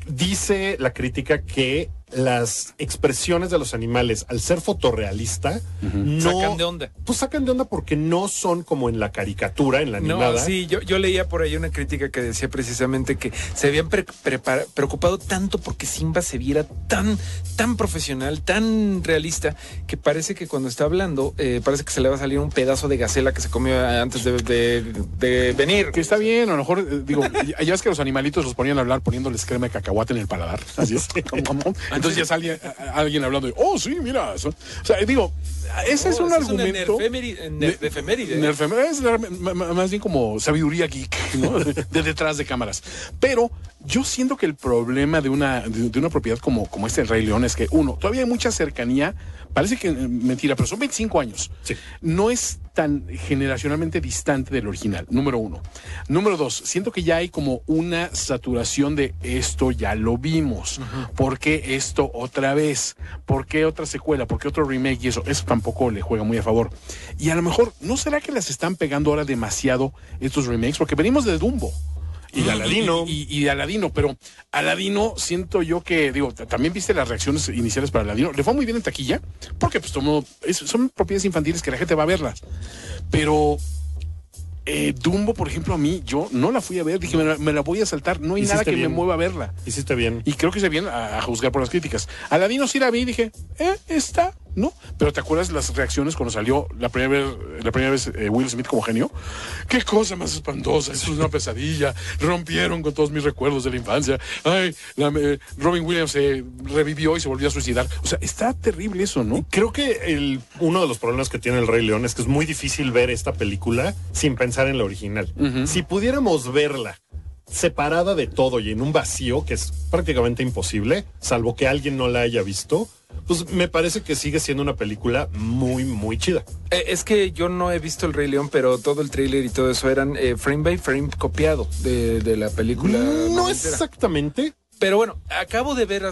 dice la crítica que las expresiones de los animales, al ser fotorrealista, uh-huh. no, sacan de onda. Pues sacan de onda porque no son como en la caricatura, en la animada. No, sí, yo, yo leía por ahí una crítica que decía precisamente que se habían pre- prepara- preocupado tanto porque Simba se viera tan, tan profesional, tan realista, que parece que cuando está hablando, eh, parece que se le va a salir un pedazo de gacela que se comió antes de, de, de venir. Que está bien, a lo mejor, eh, digo, ya es que los animalitos los ponían a hablar poniéndoles crema de cacahuate en el paladar. Así es. Entonces ya salía alguien hablando de, oh, sí, mira. Son, o sea, digo, ese oh, es un argumento. Es efeméride. Más bien como sabiduría geek, ¿no? De detrás de cámaras. Pero yo siento que el problema de una, de, de una propiedad como, como este, El Rey León, es que, uno, todavía hay mucha cercanía. Parece que mentira, pero son veinticinco años. Sí. No es tan generacionalmente distante del original, número uno. Número dos, siento que ya hay como una saturación de esto ya lo vimos. Uh-huh. ¿Por qué esto otra vez? ¿Por qué otra secuela? ¿Por qué otro remake? Y eso, eso tampoco le juega muy a favor. Y a lo mejor, ¿no será que las están pegando ahora demasiado estos remakes? Porque venimos de Dumbo. Y de Aladino. Y, y, y de Aladino, pero Aladino siento yo que, digo, también viste las reacciones iniciales para Aladino. Le fue muy bien en taquilla, porque pues tomó, es, son propiedades infantiles que la gente va a verlas. Pero eh, Dumbo, por ejemplo, a mí, yo no la fui a ver, dije, me la, me la voy a saltar, no hay nada que bien. me mueva a verla. Hiciste bien. Y creo que hice bien a, a juzgar por las críticas. Aladino sí la vi y dije, eh, está... ¿no? Pero ¿te acuerdas las reacciones cuando salió la primera vez, la primera vez eh, Will Smith como genio? ¡Qué cosa más espantosa! Esto es una pesadilla. Rompieron con todos mis recuerdos de la infancia. Ay, la, eh, Robin Williams se eh, revivió y se volvió a suicidar. O sea, está terrible eso, ¿no? Creo que el, uno de los problemas que tiene El Rey León es que es muy difícil ver esta película sin pensar en la original. Uh-huh. Si pudiéramos verla separada de todo y en un vacío, que es prácticamente imposible, salvo que alguien no la haya visto, pues me parece que sigue siendo una película muy, muy chida. Eh, es que yo no he visto El Rey León, pero todo el tráiler y todo eso eran eh, frame by frame copiado de, de la película. No noventera. Exactamente. Pero bueno, acabo de ver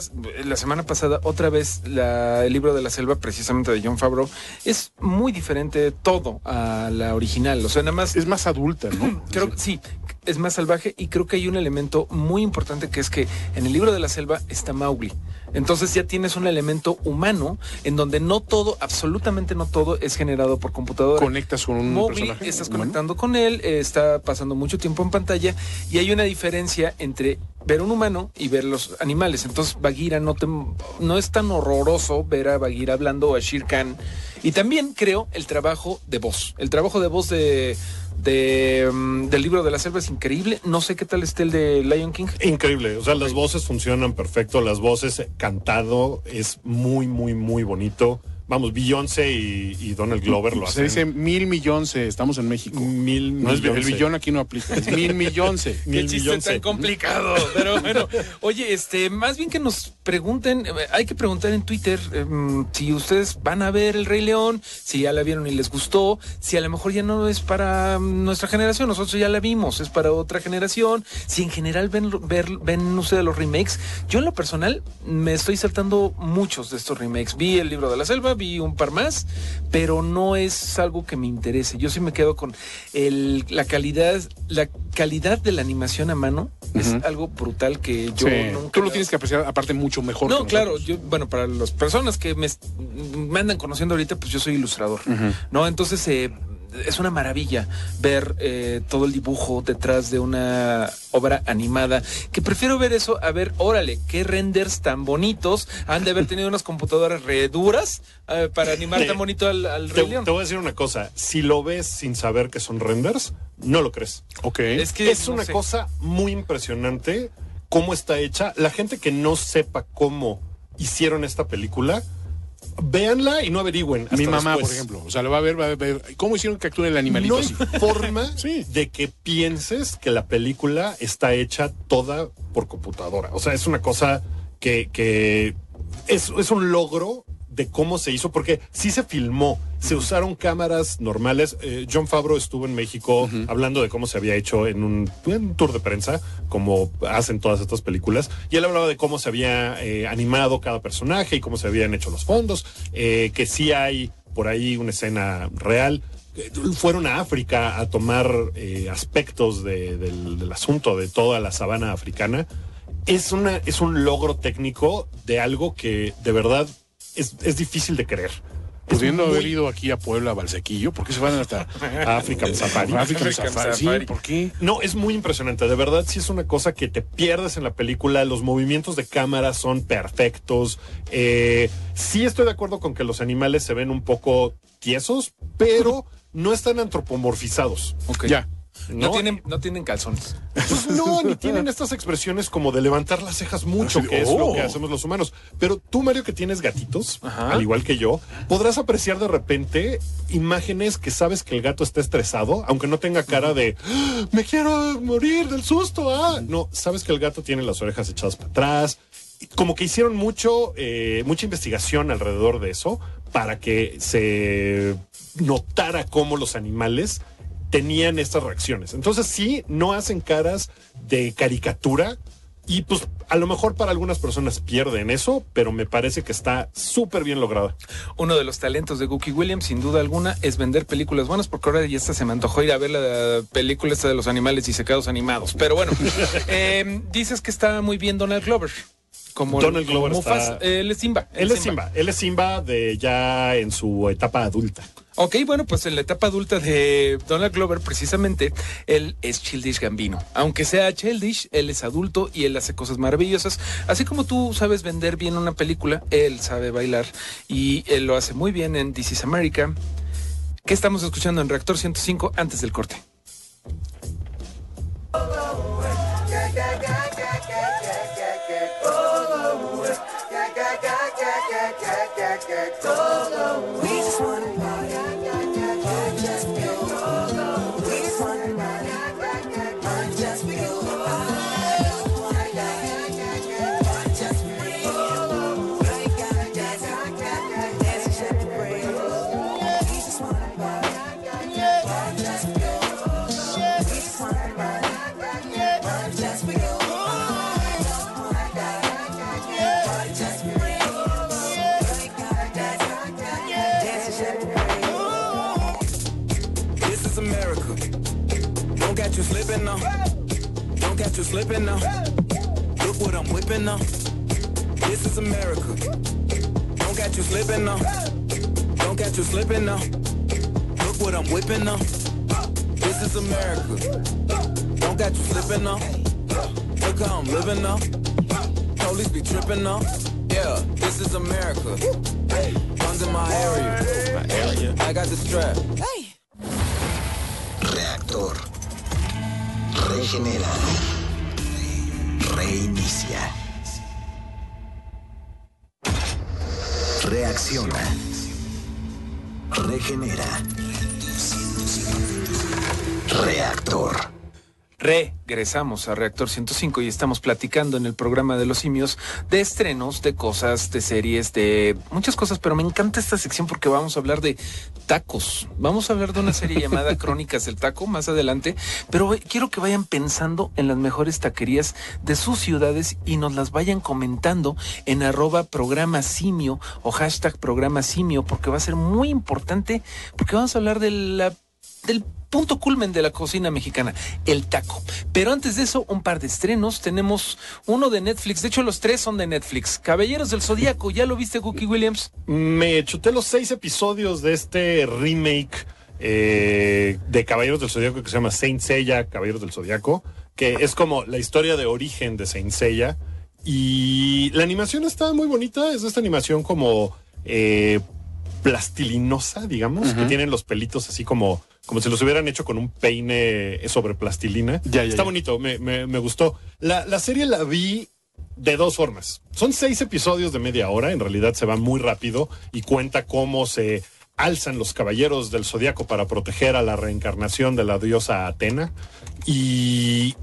la semana pasada otra vez la, el libro de la selva, precisamente de Jon Favreau. Es muy diferente todo a la original. O sea, nada más... Es más adulta, ¿no? Creo que sí, es más salvaje, y creo que hay un elemento muy importante, que es que en el libro de la selva está Mowgli. Entonces ya tienes un elemento humano en donde no todo, absolutamente no todo, es generado por computadora. Conectas con un Mowgli, personaje estás humano. Conectando con él, eh, está pasando mucho tiempo en pantalla, y hay una diferencia entre ver un humano y ver los animales. Entonces Bagheera no te, no es tan horroroso ver a Bagheera hablando, o a Shere Khan. Y también creo el trabajo de voz. El trabajo de voz de... De, um, del libro de la selva es increíble. No sé qué tal esté el de Lion King. Increíble, o sea, okay. Las voces funcionan perfecto. Las voces, cantado, es muy, muy, muy bonito. Vamos, Beyoncé y, y Donald Glover lo hacen. Se dice mil millones, estamos en México. Mil no, es, el billón aquí no aplica, es mil millones. Qué mil chiste millonce. Tan complicado, pero bueno. Oye, este, más bien que nos pregunten, hay que preguntar en Twitter eh, si ustedes van a ver El Rey León, si ya la vieron y les gustó, si a lo mejor ya no es para nuestra generación, nosotros ya la vimos, es para otra generación, si en general ven, ver, ven ustedes los remakes. Yo en lo personal me estoy saltando muchos de estos remakes. Vi El libro de la selva, vi un par más, pero no es algo que me interese. Yo sí me quedo con el, la calidad, la calidad de la animación a mano. Uh-huh. Es algo brutal que yo sí. nunca... Tú lo tienes que apreciar, aparte, mucho mejor. No, claro, yo, bueno, para las personas que me, me andan conociendo ahorita, pues yo soy ilustrador, uh-huh. ¿no? Entonces, eh, es una maravilla ver eh, todo el dibujo detrás de una obra animada, que prefiero ver eso a ver, órale, qué renders tan bonitos, han de haber tenido unas computadoras re duras eh, para animar tan bonito al, al Rey León. Te voy a decir una cosa, si lo ves sin saber que son renders, no lo crees. Ok. Es que es no una sé. cosa muy impresionante cómo está hecha. La gente que no sepa cómo hicieron esta película, véanla y no averigüen. Mi mamá, después. Por ejemplo, o sea, lo va a ver, va a ver cómo hicieron que actúe el animalito. No hay forma sí. de que pienses que la película está hecha toda por computadora. O sea, es una cosa que, que es, es un logro de cómo se hizo, porque sí se filmó, se usaron cámaras normales. Eh, Jon Favreau estuvo en México uh-huh. hablando de cómo se había hecho en un, en un tour de prensa, como hacen todas estas películas, y él hablaba de cómo se había eh, animado cada personaje y cómo se habían hecho los fondos, eh, que sí hay por ahí una escena real. Fueron a África a tomar eh, aspectos de, del, del asunto de toda la sabana africana. Es, una, es un logro técnico de algo que de verdad... Es, es difícil de creer. Pudiendo muy... haber ido aquí a Puebla, a Valsequillo, ¿por qué se van hasta África Safari? África Safari, sí, ¿por qué? No, es muy impresionante, de verdad, sí es una cosa que te pierdes en la película, los movimientos de cámara son perfectos, eh, sí estoy de acuerdo con que los animales se ven un poco tiesos, pero no están antropomorfizados. Ok. Ya. No, no tienen, no tienen calzones. Pues no, ni tienen estas expresiones como de levantar las cejas mucho, que es lo que hacemos los humanos. Pero tú, Mario, que tienes gatitos, ajá, al igual que yo, podrás apreciar de repente imágenes que sabes que el gato está estresado, aunque no tenga cara de ¡ah, me quiero morir del susto! Ah. No, sabes que el gato tiene las orejas echadas para atrás. Como que hicieron mucho, eh, mucha investigación alrededor de eso para que se notara cómo los animales tenían estas reacciones. Entonces sí, no hacen caras de caricatura, y pues a lo mejor para algunas personas pierden eso, pero me parece que está súper bien lograda. Uno de los talentos de Gookie Williams, sin duda alguna, es vender películas buenas, porque ahora ya esta se me antojó ir a ver la película esta de los animales disecados animados. Pero bueno, eh, dices que está muy bien Donald Glover. Como Donald el, Glover como está... Mufas, él es Simba. Él es Simba. Él es Simba de ya en su etapa adulta. Ok, bueno, pues en la etapa adulta de Donald Glover, precisamente, él es Childish Gambino. Aunque sea Childish, él es adulto y él hace cosas maravillosas. Así como tú sabes vender bien una película, él sabe bailar, y él lo hace muy bien en This is America. ¿Qué estamos escuchando en Reactor ciento cinco antes del corte? now. Don't catch you slipping now. Look what I'm whipping now. This is America. Don't catch you slipping now. Don't catch you slipping now. Look what I'm whipping now. This is America. Don't catch you slipping now. Look how I'm living now. Police be tripping now. Yeah, this is America. Guns in my area. My area. I got the strap. Hey. Reactor. Regenera. Reinicia. Reacciona. Regenera. Reactor. Regresamos a Reactor ciento cinco y estamos platicando en el programa de los simios de estrenos, de cosas, de series, de muchas cosas, pero me encanta esta sección porque vamos a hablar de tacos. Vamos a hablar de una serie llamada Crónicas del Taco más adelante, pero quiero que vayan pensando en las mejores taquerías de sus ciudades y nos las vayan comentando en arroba programa simio o hashtag programa simio, porque va a ser muy importante, porque vamos a hablar de la del punto culmen de la cocina mexicana, el taco. Pero antes de eso, un par de estrenos. Tenemos uno de Netflix, de hecho los tres son de Netflix. Caballeros del Zodíaco, ¿ya lo viste, Cookie Williams? Me chuté los seis episodios de este remake eh, de Caballeros del Zodíaco que se llama Saint Seiya, Caballeros del Zodíaco, que es como la historia de origen de Saint Seiya. Y la animación está muy bonita, es esta animación como eh, plastilinosa, digamos, uh-huh. que tienen los pelitos así como... como si los hubieran hecho con un peine sobre plastilina. Ya, ya, Está ya. bonito, me, me, me gustó. La, la serie la vi de dos formas. Son seis episodios de media hora, en realidad se va muy rápido y cuenta cómo se alzan los caballeros del Zodíaco para proteger a la reencarnación de la diosa Atena. Y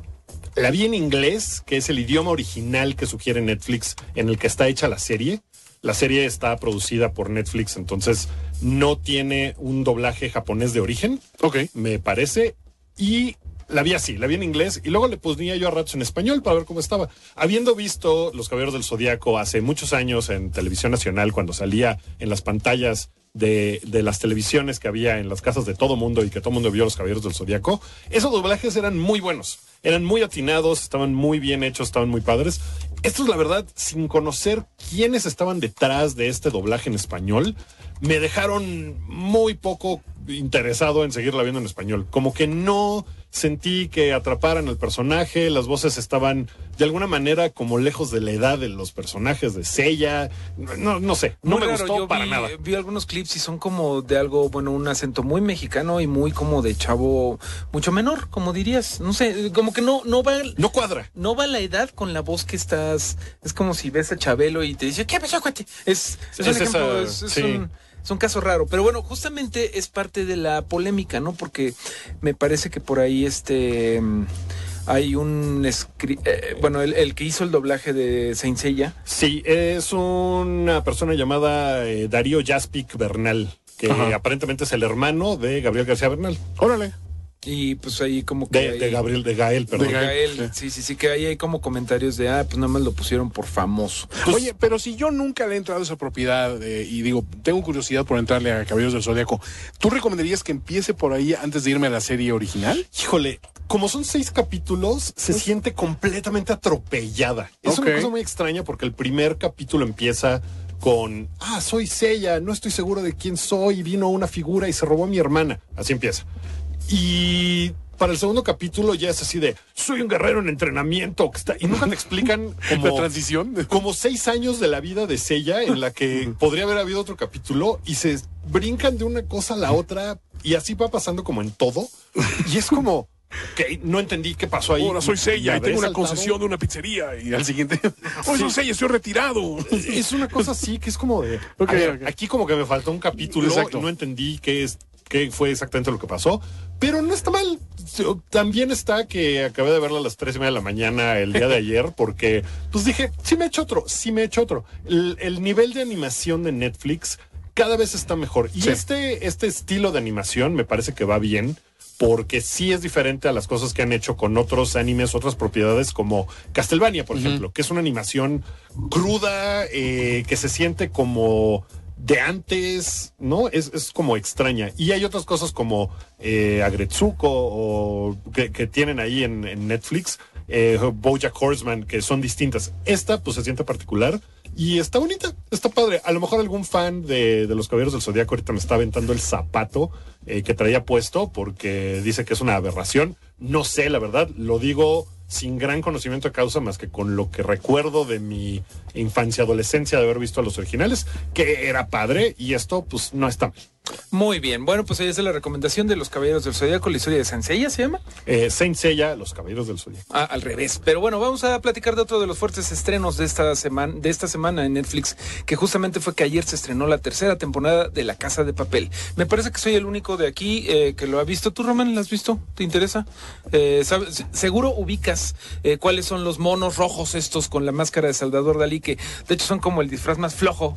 la vi en inglés, que es el idioma original que sugiere Netflix, en el que está hecha la serie. La serie está producida por Netflix, entonces no tiene un doblaje japonés de origen, okay. me parece, y la vi así, la vi en inglés, y luego le ponía yo a ratos en español para ver cómo estaba. Habiendo visto Los Caballeros del Zodíaco hace muchos años en Televisión Nacional, cuando salía en las pantallas de, de las televisiones que había en las casas de todo mundo y que todo mundo vio Los Caballeros del Zodíaco, esos doblajes eran muy buenos, eran muy atinados, estaban muy bien hechos, estaban muy padres. Esto es la verdad, sin conocer quiénes estaban detrás de este doblaje en español, me dejaron muy poco interesado en seguirla viendo en español. Como que no sentí que atraparan al personaje, las voces estaban de alguna manera como lejos de la edad de los personajes de Seiya. No, no sé, no muy me raro, gustó yo para vi, nada. Vi algunos clips y son como de algo, bueno, un acento muy mexicano y muy como de chavo mucho menor, como dirías. No sé, como que no, no va... No cuadra. No va la edad con la voz que estás... Es como si ves a Chabelo y te dice, ¿qué pasó, cuate? Es, es, es un esa, ejemplo, es, es sí. un... Es un caso raro, pero bueno, justamente es parte de la polémica, ¿no? Porque me parece que por ahí este hay un... Escri- eh, bueno, el, el que hizo el doblaje de Saint Seiya. Sí, es una persona llamada eh, Darío Jaspic Bernal, que Ajá. aparentemente es el hermano de Gabriel García Bernal. ¡Órale! Y pues ahí como que... De, hay, de Gabriel, de Gael, perdón. De Gael, sí, sí, sí, que ahí hay como comentarios de, ah, pues nada más lo pusieron por famoso. Pues, oye, pero si yo nunca le he entrado a esa propiedad, eh, y digo, tengo curiosidad por entrarle a Caballeros del Zodíaco, ¿tú recomendarías que empiece por ahí antes de irme a la serie original? Híjole, como son seis capítulos, se pues... siente completamente atropellada. Es okay. una cosa muy extraña porque el primer capítulo empieza... con, ah, soy Seiya, no estoy seguro de quién soy, vino una figura y se robó a mi hermana. Así empieza. Y para el segundo capítulo ya es así de, soy un guerrero en entrenamiento. Que está, y nunca te explican como, la transición. Como seis años de la vida de Seiya en la que podría haber habido otro capítulo y se brincan de una cosa a la otra y así va pasando como en todo. Y es como... que no entendí qué pasó ahí. Ahora soy Seiya y tengo una concesión de una pizzería. Y al siguiente, hoy soy Seiya, estoy retirado. Es una cosa así que es como de okay, ver, okay. aquí como que me faltó un capítulo. Exacto. Y no entendí qué, es, qué fue exactamente lo que pasó. Pero no está mal. También está que acabé de verla a las tres y media de la mañana el día de ayer, porque pues dije, sí me echo otro, sí me echo otro. El, el nivel de animación de Netflix cada vez está mejor. Y sí. este, este estilo de animación me parece que va bien, porque sí es diferente a las cosas que han hecho con otros animes, otras propiedades como Castlevania, por uh-huh. ejemplo, que es una animación cruda, eh, que se siente como de antes, ¿no? Es, es como extraña. Y hay otras cosas como eh, Agretsuko o que, que tienen ahí en, en Netflix, eh, BoJack Horseman, que son distintas. Esta, pues, se siente particular y está bonita, está padre. A lo mejor algún fan de, de los Caballeros del Zodíaco ahorita me está aventando el zapato eh, que traía puesto porque dice que es una aberración. No sé, la verdad, lo digo sin gran conocimiento de causa más que con lo que recuerdo de mi infancia, adolescencia, de haber visto a los originales, que era padre, y esto pues no está mal. Muy bien, bueno, pues ahí está la recomendación de los Caballeros del Zodíaco, la historia de Saint Seiya, ¿se llama? Eh, Saint Seiya, los Caballeros del Zodíaco. Ah, al revés, pero bueno, vamos a platicar de otro de los fuertes estrenos de esta semana, de esta semana en Netflix, que justamente fue que ayer se estrenó la tercera temporada de La Casa de Papel. Me parece que soy el único de aquí eh, que lo ha visto. ¿Tú, Román, la has visto? ¿Te interesa? Eh, ¿sabes? Seguro ubicas eh, cuáles son los monos rojos estos con la máscara de Salvador Dalí, que de hecho son como el disfraz más flojo,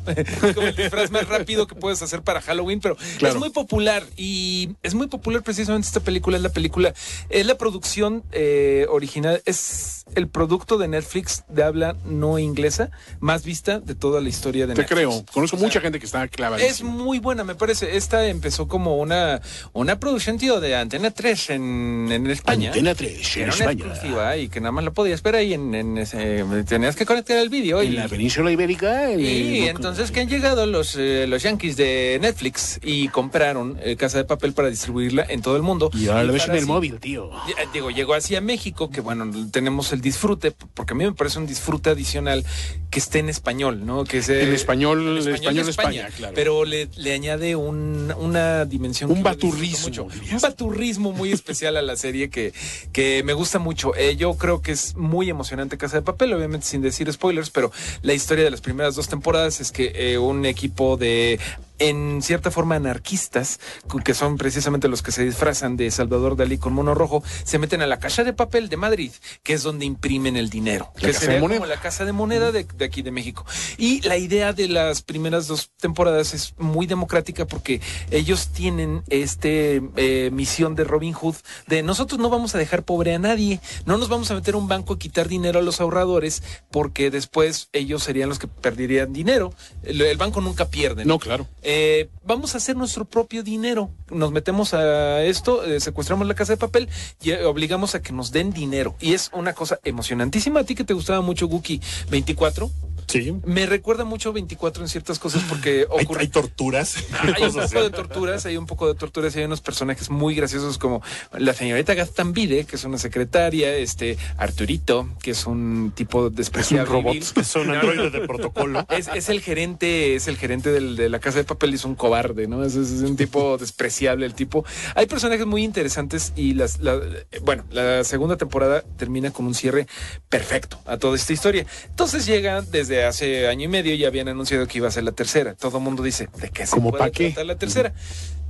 como el disfraz más rápido que puedes hacer para Halloween, pero claro. Es muy popular, y es muy popular precisamente esta película. Es la película, es la producción eh, original, es el producto de Netflix de habla no inglesa más vista de toda la historia de Te Netflix. Te creo, conozco o sea, mucha gente que está clavada. Es muy buena, me parece. Esta empezó como una, una producción, tío, de Antena tres en, en España. Antena tres en era España. Una exclusiva y que nada más la podías ver ahí, en, en ese, tenías que conectar el vídeo. En y, la península ibérica. El, y el... entonces que han llegado los, eh, los yankees de Netflix y compraron eh, Casa de Papel para distribuirla en todo el mundo. Y ahora la ves en el móvil, tío. Digo, llegó así a México, que bueno, tenemos el disfrute, porque a mí me parece un disfrute adicional que esté en español, ¿no? Que sea, el español, el español, español de España, España, claro. Pero le, le añade un, una dimensión. Un baturrismo. Un baturrismo muy especial a la serie que, que me gusta mucho. Eh, yo creo que es muy emocionante Casa de Papel, obviamente sin decir spoilers, pero la historia de las primeras dos temporadas es que eh, un equipo de... en cierta forma anarquistas, que son precisamente los que se disfrazan de Salvador Dalí con mono rojo, se meten a la Casa de Papel de Madrid, que es donde imprimen el dinero, la que sería como la Casa de Moneda de, de aquí de México. Y la idea de las primeras dos temporadas es muy democrática, porque ellos tienen este eh, misión de Robin Hood, de nosotros no vamos a dejar pobre a nadie, no nos vamos a meter a un banco a quitar dinero a los ahorradores, porque después ellos serían los que perderían dinero. El, el banco nunca pierde. No, no claro. Eh, vamos a hacer nuestro propio dinero, nos metemos a esto, eh, secuestramos la Casa de Papel y eh, obligamos a que nos den dinero, y es una cosa emocionantísima. A ti que te gustaba mucho Guki veinticuatro. Sí. Me recuerda mucho veinticuatro en ciertas cosas porque ocurre... hay, hay torturas. Hay un poco de torturas, hay un poco de torturas y hay unos personajes muy graciosos como la señorita Gaztambide, que es una secretaria, este Arturito, que es un tipo despreciable. Es un robot, civil. Es un androide de protocolo. Es, es el gerente, es el gerente del, de la Casa de Papel, es un cobarde, ¿no? Es, es un tipo despreciable el tipo. Hay personajes muy interesantes y las, la, bueno, la segunda temporada termina con un cierre perfecto a toda esta historia. Entonces llega desde hace año y medio, ya habían anunciado que iba a ser la tercera. Todo el mundo dice, ¿de qué se puede tratar la tercera?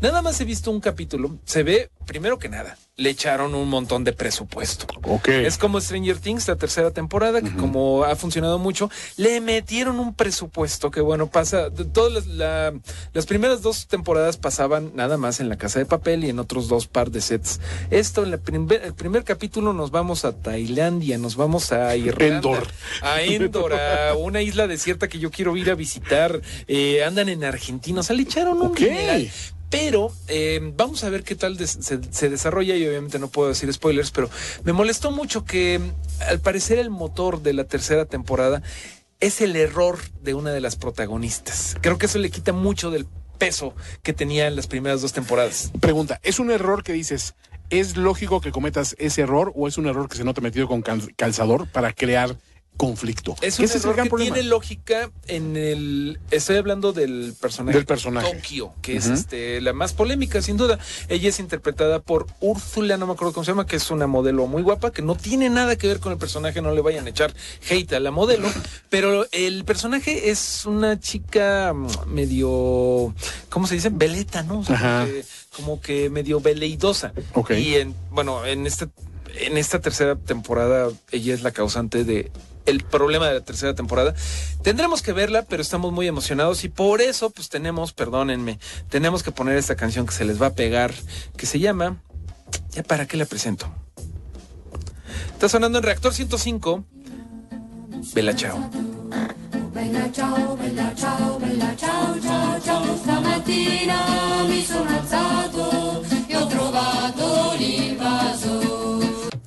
Nada más he visto un capítulo. Se ve, primero que nada, le echaron un montón de presupuesto. Okay. Es como Stranger Things, la tercera temporada, que uh-huh. como ha funcionado mucho, le metieron un presupuesto que, bueno, pasa... Todas las, la, las primeras dos temporadas pasaban nada más en la Casa de Papel y en otros dos par de sets. Esto, en la primer, el primer capítulo nos vamos a Tailandia, nos vamos a Irlanda. Endor. A Endor, a una isla desierta que yo quiero ir a visitar. Eh, andan en Argentina. O sea, le echaron un okay. general. Pero eh, vamos a ver qué tal des- se-, se desarrolla, y obviamente no puedo decir spoilers, pero me molestó mucho que al parecer el motor de la tercera temporada es el error de una de las protagonistas. Creo que eso le quita mucho del peso que tenía en las primeras dos temporadas. Pregunta, ¿es un error que dices, es lógico que cometas ese error, o es un error que se nota metido con cal- calzador para crear conflicto? Es un error que problema? Tiene lógica en el... Estoy hablando del personaje. Del personaje. Tokio, que uh-huh. es este, la más polémica, sin duda. Ella es interpretada por Úrsula, no me acuerdo cómo se llama, que es una modelo muy guapa, que no tiene nada que ver con el personaje, no le vayan a echar hate a la modelo, pero el personaje es una chica medio... ¿Cómo se dice? Veleta, ¿no? O sea, que, como que medio veleidosa. Okay. Y en, bueno, en esta, en esta tercera temporada ella es la causante de... el problema de la tercera temporada. Tendremos que verla, pero estamos muy emocionados y por eso, pues tenemos, perdónenme, tenemos que poner esta canción que se les va a pegar, que se llama... ¿Ya para qué la presento? Está sonando en Reactor ciento cinco. Bella Ciao. Bella Ciao, Bella Ciao, Bella mattina, ciao ciao ciao, stamattina mi sono alzato e ho trovato l'invaso.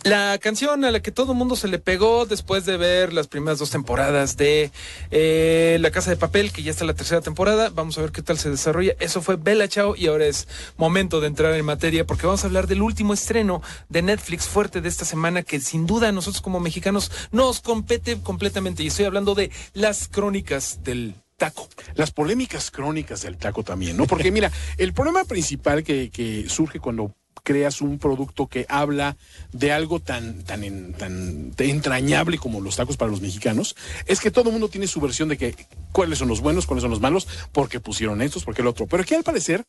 La canción a la que todo el mundo se le pegó después de ver las primeras dos temporadas de eh, La Casa de Papel, que ya está la tercera temporada. Vamos a ver qué tal se desarrolla. Eso fue Bella Ciao y ahora es momento de entrar en materia, porque vamos a hablar del último estreno de Netflix fuerte de esta semana, que sin duda a nosotros como mexicanos nos compete completamente. Y estoy hablando de Las Crónicas del Taco. Las polémicas crónicas del taco también, ¿no? Porque mira, el problema principal que, que surge cuando creas un producto que habla de algo tan, tan, en, tan entrañable como los tacos para los mexicanos, es que todo el mundo tiene su versión de que cuáles son los buenos, cuáles son los malos, porque pusieron estos, porque el otro. Pero que al parecer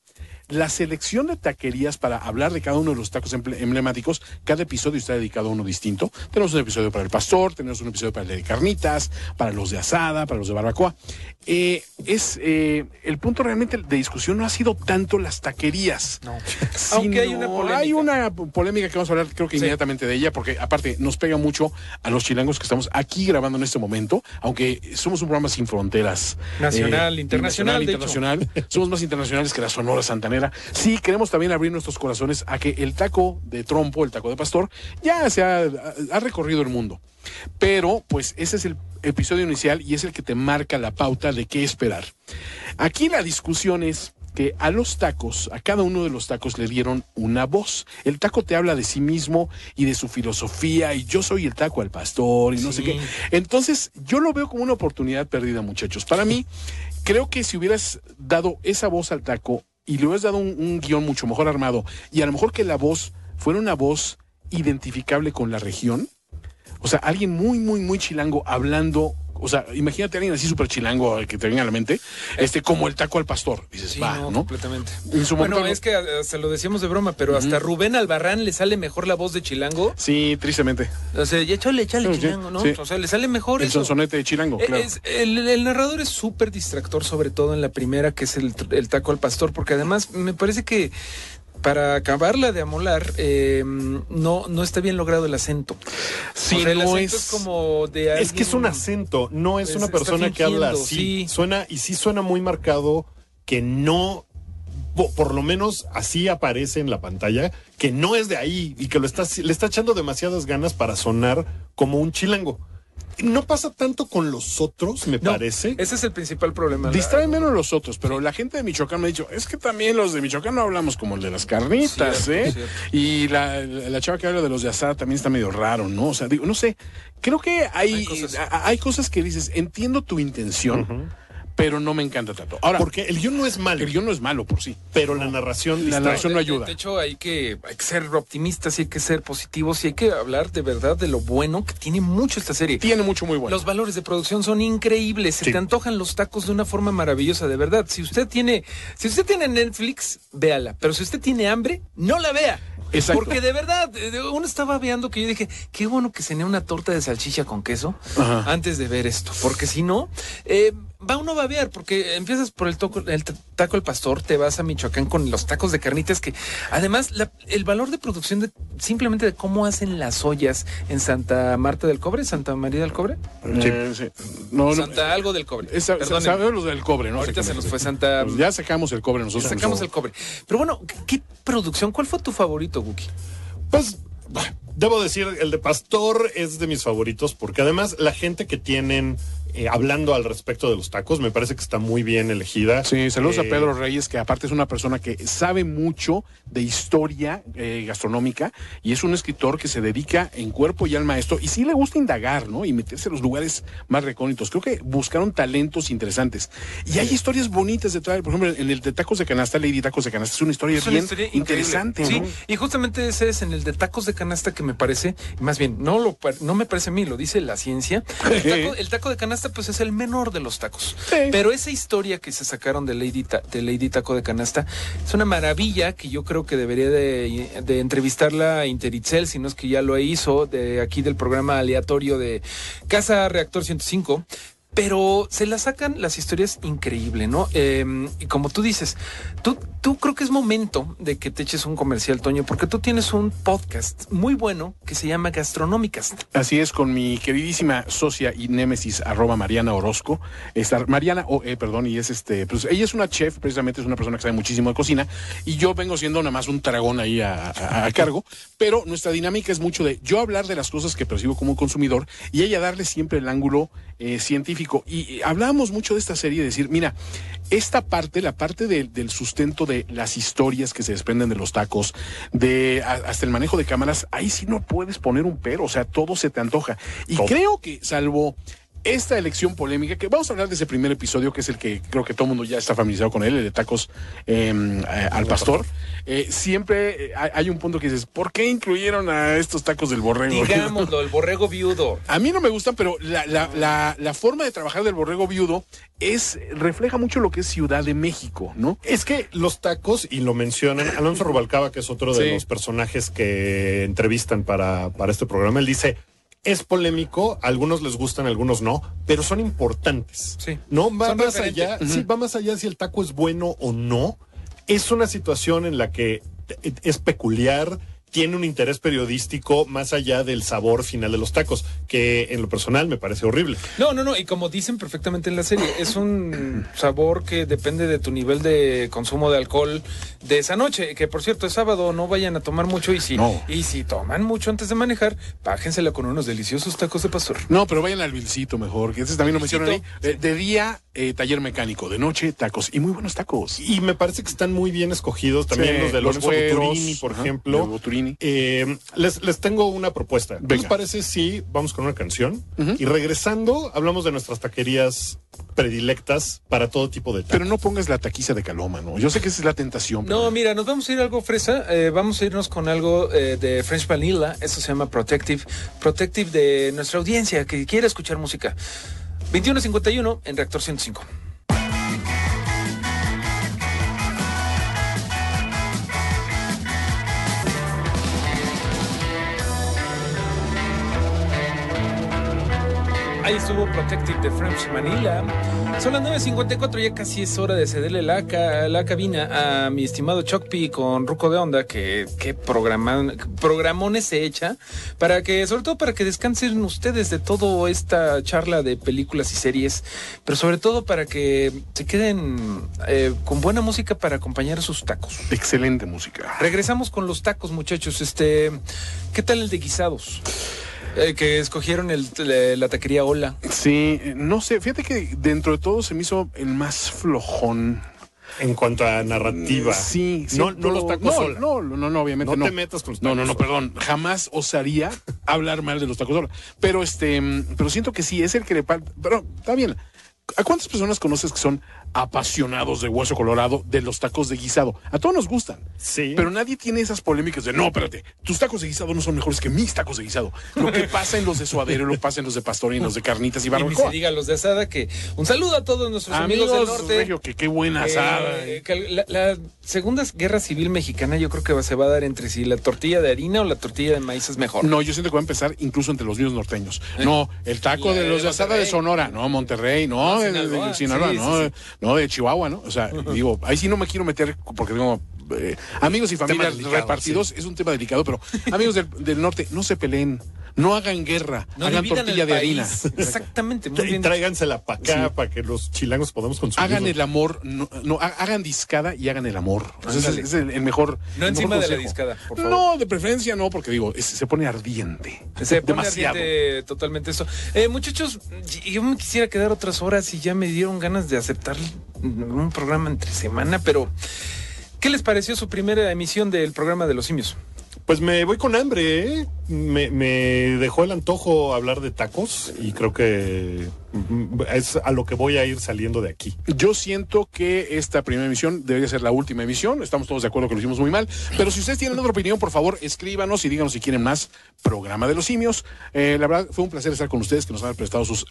la selección de taquerías para hablar de cada uno de los tacos emblemáticos, cada episodio está dedicado a uno distinto. Tenemos un episodio para el pastor, tenemos un episodio para el de carnitas, para los de asada, para los de barbacoa. Eh, es eh, el punto realmente de discusión no ha sido tanto las taquerías. No. Aunque hay una polémica. Hay una polémica que vamos a hablar, creo que sí, inmediatamente de ella, porque aparte nos pega mucho a los chilangos que estamos aquí grabando en este momento, aunque somos un programa sin fronteras. Nacional, eh, internacional, internacional. De internacional. Somos más internacionales que la Sonora Santanera. Sí, queremos también abrir nuestros corazones a que el taco de trompo, el taco de pastor, ya se ha, ha recorrido el mundo. Pero, pues, ese es el episodio inicial y es el que te marca la pauta de qué esperar. Aquí la discusión es que a los tacos, a cada uno de los tacos le dieron una voz. El taco te habla de sí mismo y de su filosofía, y yo soy el taco al pastor, y no sí. sé qué. Entonces, yo lo veo como una oportunidad perdida, muchachos. Para mí, creo que si hubieras dado esa voz al taco, y le has dado un, un guión mucho mejor armado, y a lo mejor que la voz fuera una voz identificable con la región, o sea, alguien muy, muy, muy chilango hablando, o sea, imagínate a alguien así súper chilango que te venga a la mente, este, como el taco al pastor, dices, sí, va, ¿no? ¿no? completamente. En su bueno, momento, es que hasta lo decíamos de broma, pero uh-huh. hasta Rubén Albarrán le sale mejor la voz de chilango. Sí, tristemente. O sea, ya échale, échale sí, chilango, ¿no? Sí. O sea, le sale mejor el eso. El sonsonete de chilango, claro. Es, el, el narrador es súper distractor, sobre todo en la primera, que es el, el taco al pastor, porque además me parece que para acabarla de amolar, eh, no, no está bien logrado el acento. Sí, o sea, el no acento es, es como de alguien, es que es un acento, no es, es una persona que habla así. Sí. Suena, y sí suena muy marcado que no, por lo menos así aparece en la pantalla, que no es de ahí y que lo está, le está echando demasiadas ganas para sonar como un chilango. No pasa tanto con los otros, me no, parece. Ese es el principal problema. Distraen menos los otros, pero la gente de Michoacán me ha dicho, es que también los de Michoacán no hablamos como el de las carnitas, cierto, ¿eh? Cierto. Y la, la chava que habla de los de asada también está medio raro, ¿no? O sea, digo, no sé, creo que hay, hay, cosas. A, hay cosas que dices, entiendo tu intención, uh-huh. pero no me encanta tanto. Ahora, porque el guión no es malo. El guión no es malo por sí. Pero no, la narración, la narración no, no ayuda. De, de hecho, hay que, hay que ser optimistas y hay que ser positivos y hay que hablar de verdad de lo bueno que tiene mucho esta serie. Tiene mucho muy bueno. Los valores de producción son increíbles. Sí. Se te antojan los tacos de una forma maravillosa, de verdad. Si usted tiene, si usted tiene Netflix, véala. Pero si usted tiene hambre, no la vea. Exacto. Porque de verdad, uno estaba veando que yo dije, qué bueno que cené una torta de salchicha con queso Ajá. antes de ver esto. Porque si no, eh, va uno va a ver, porque empiezas por el, toco, el taco al pastor, te vas a Michoacán con los tacos de carnitas, que además la, el valor de producción de simplemente de cómo hacen las ollas en Santa Marta del Cobre, Santa María del Cobre. Sí. Eh, sí. No, Santa no, algo del Cobre. Sabemos los del Cobre, ¿no? Ahorita se nos fue Santa. Pues ya sacamos el cobre nosotros. Ya sacamos el cobre. Pero bueno, ¿qué, qué producción? ¿Cuál fue tu favorito, Guki? Pues debo decir, el de pastor es de mis favoritos, porque además la gente que tienen Eh, hablando al respecto de los tacos, me parece que está muy bien elegida. Sí, saludos eh, a Pedro Reyes, que aparte es una persona que sabe mucho de historia eh, gastronómica, y es un escritor que se dedica en cuerpo y alma a esto, y sí le gusta indagar, ¿no? Y meterse en los lugares más recónditos. Creo que buscaron talentos interesantes. Y hay historias bonitas detrás, por ejemplo, en el de tacos de canasta, Lady Tacos de Canasta, es una historia es una bien historia interesante, increíble. Sí, ¿no? Y justamente ese es en el de tacos de canasta que me parece, más bien, no, lo, no me parece a mí, lo dice la ciencia. El taco, el taco de canasta pues es el menor de los tacos, sí. pero esa historia que se sacaron de Lady, Ta- de Lady Taco de Canasta es una maravilla que yo creo que debería de, de entrevistarla a Interitzel, si no es que ya lo hizo, de aquí del programa aleatorio de Casa Reactor ciento cinco, pero se la sacan las historias increíble, ¿no? Eh, y como tú dices, tú, tú creo que es momento de que te eches un comercial, Toño, porque tú tienes un podcast muy bueno que se llama Gastronómicas. Así es, con mi queridísima socia y némesis, arroba Mariana Orozco. Esta, Mariana, oh, eh, perdón, y es este, pues ella es una chef, precisamente es una persona que sabe muchísimo de cocina, y yo vengo siendo nada más un tragón ahí a, a, a cargo, pero nuestra dinámica es mucho de yo hablar de las cosas que percibo como consumidor y ella darle siempre el ángulo eh, científico. Y hablábamos mucho de esta serie, de decir, mira, esta parte, la parte de, del sustento de las historias que se desprenden de los tacos, de a, hasta el manejo de cámaras, ahí sí no puedes poner un pero, o sea, todo se te antoja. Y todo. Creo que, salvo esta elección polémica, que vamos a hablar de ese primer episodio, que es el que creo que todo el mundo ya está familiarizado con él, el de tacos eh, al pastor, eh, siempre hay un punto que dices, ¿por qué incluyeron a estos tacos del borrego? Digámoslo, el borrego viudo. A mí no me gustan, pero la, la, la, la forma de trabajar del borrego viudo es refleja mucho lo que es Ciudad de México, ¿no? Es que los tacos, y lo mencionan, Alonso Rubalcaba, que es otro de sí. los personajes que entrevistan para, para este programa, él dice... Es polémico, a algunos les gustan, a algunos no, pero son importantes. Sí. No va más allá, uh-huh. sí, va más allá si el taco es bueno o no. Es una situación en la que es peculiar, tiene un interés periodístico más allá del sabor final de los tacos, que en lo personal me parece horrible. No, no, no, y como dicen perfectamente en la serie, es un sabor que depende de tu nivel de consumo de alcohol de esa noche, que por cierto, es sábado, no vayan a tomar mucho, y si, no. y si toman mucho antes de manejar, bájensela con unos deliciosos tacos de pastor. No, pero vayan al Vilcito mejor, que ese también lo mencionan ahí. De, de día, eh, taller mecánico, de noche, tacos, y muy buenos tacos. Y me parece que están muy bien escogidos también sí, los de los Boturini, por ejemplo. Los Boturini. Eh, les, les tengo una propuesta. Venga. ¿Qué les parece si vamos con una canción? Uh-huh. Y regresando, hablamos de nuestras taquerías predilectas para todo tipo de tacos. Pero no pongas la taquiza de Caloma, ¿no? Yo sé que esa es la tentación. No, mira, nos vamos a ir algo fresa, eh, vamos a irnos con algo eh, de French Vanilla, eso se llama Protective, Protective de nuestra audiencia que quiere escuchar música. veintiuno cincuenta y uno en Reactor ciento cinco. Ahí estuvo Protective de French Vanilla. Son las nueve cincuenta y cuatro, ya casi es hora de cederle la, ca, la cabina a mi estimado Chocpi con Ruco de Onda, que, que programan, programones se echa, para que, sobre todo para que descansen ustedes de toda esta charla de películas y series, pero sobre todo para que se queden eh, con buena música para acompañar a sus tacos. Excelente música. Regresamos con los tacos, muchachos. Este, ¿qué tal el de guisados? Eh, que escogieron el, la, la taquería Hola. Sí, no sé, fíjate que dentro de todo se me hizo el más flojón. En cuanto a narrativa. Sí, sí. No, no los tacos no, Sola. No, no, no, no, obviamente no. No te metas con los tacos. No, no, no, perdón. Jamás osaría hablar mal de los tacos Sola. Pero este, pero siento que sí, es el que le falta. Pero está bien. ¿A cuántas personas conoces que son apasionados de hueso colorado, de los tacos de guisado? A todos nos gustan. Sí. Pero nadie tiene esas polémicas de, no, espérate, tus tacos de guisado no son mejores que mis tacos de guisado. Lo que pasa en los de suadero, lo pasa en los de pastor y en los de carnitas y barbacoa. Y se diga los de asada que... Un saludo a todos nuestros amigos, amigos del norte. Regio, que qué buena asada. Eh, eh. La, la Segunda Guerra Civil Mexicana yo creo que va, se va a dar entre si la tortilla de harina o la tortilla de maíz es mejor. No, yo siento que va a empezar incluso entre los míos norteños. Eh. No, el taco la, de los de asada de Sonora. No, Monterrey, no. No, Sinaloa. de Sinaloa, sí, no, sí, sí. no, de Chihuahua, ¿no? O sea, uh-huh. digo, ahí sí no me quiero meter porque tengo eh, amigos y familias delicado, repartidos, sí. es un tema delicado, pero amigos del, del norte, no se peleen, no hagan guerra, no hagan tortilla de país. harina. Exactamente. Muy bien. Tráigansela para acá, sí. para que los chilangos podamos consumir. Hagan el amor, no, no hagan discada y hagan el amor. Entonces, es, es el, el mejor No el encima mejor de la discada, por favor. No, de preferencia no, porque digo, es, se pone ardiente. Se pone demasiado. ardiente totalmente eso. Eh, muchachos, yo me quisiera quedar otras horas y ya me dieron ganas de aceptar un programa entre semana, pero ¿qué les pareció su primera emisión del programa de los simios? Pues me voy con hambre, ¿eh? Me, me dejó el antojo hablar de tacos y creo que es a lo que voy a ir saliendo de aquí. Yo siento que esta primera emisión debería ser la última emisión, estamos todos de acuerdo que lo hicimos muy mal, pero si ustedes tienen otra opinión, por favor, escríbanos y díganos si quieren más programa de los simios. Eh, la verdad, fue un placer estar con ustedes, que nos han prestado sus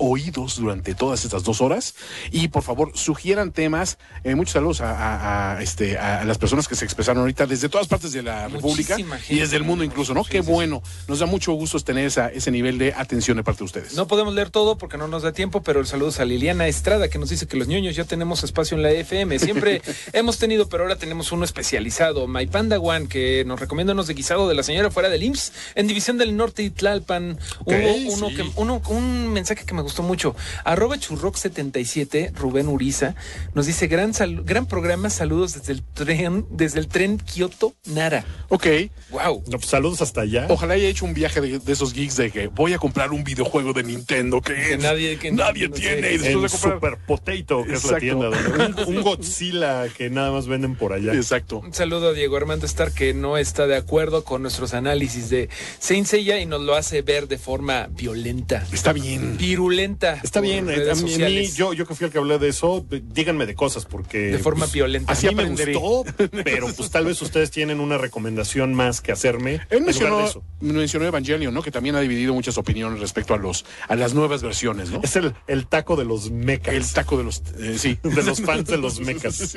oídos durante todas estas dos horas. Y por favor, sugieran temas. Eh, muchos saludos a, a, a, este, a las personas que se expresaron ahorita desde todas partes de la Muchísima República gente, y desde el mundo incluso, ¿no? Sí, qué sí, bueno. Nos da mucho gusto tener esa, ese nivel de atención de parte de ustedes. No podemos leer todo porque no nos da tiempo, pero el saludo a Liliana Estrada, que nos dice que los ñoños ya tenemos espacio en la F M. Siempre hemos tenido, pero ahora tenemos uno especializado. My Panda One, que nos recomienda unos de guisado de la señora fuera del I M S S en División del Norte y Tlalpan. Okay, uno, uno, sí. que, uno, un mensaje que me gustó mucho. Arroba Churroc setenta y siete, Rubén Uriza, nos dice gran, sal, gran programa, saludos desde el tren, desde el tren Kioto Nara. Ok. Wow. No, pues saludos hasta allá. Ojalá haya hecho un viaje de, de esos geeks de que voy a comprar un videojuego de Nintendo que, que nadie, que nadie no tiene. Sé. Y después el de comprar... Super Potato, que Exacto. es la tienda. Donde un, un Godzilla que nada más venden por allá. Exacto. Un saludo a Diego Armando Star, que no está de acuerdo con nuestros análisis de Saint Seiya y nos lo hace ver de forma violenta. Está bien. Virulenta. Está bien. A mí, a mí, yo, yo que fui el que hablé de eso, díganme de cosas porque... De forma pues, violenta. Así me gustó, pero pues tal vez ustedes tienen una recomendación más que hacerme. Él mencionó, eso. mencionó Evangelion, ¿no? Que también ha dividido muchas opiniones respecto a los a las nuevas versiones, ¿no? Es el, el taco de los mecas. El taco de los... Eh, sí. De los fans de los mecas.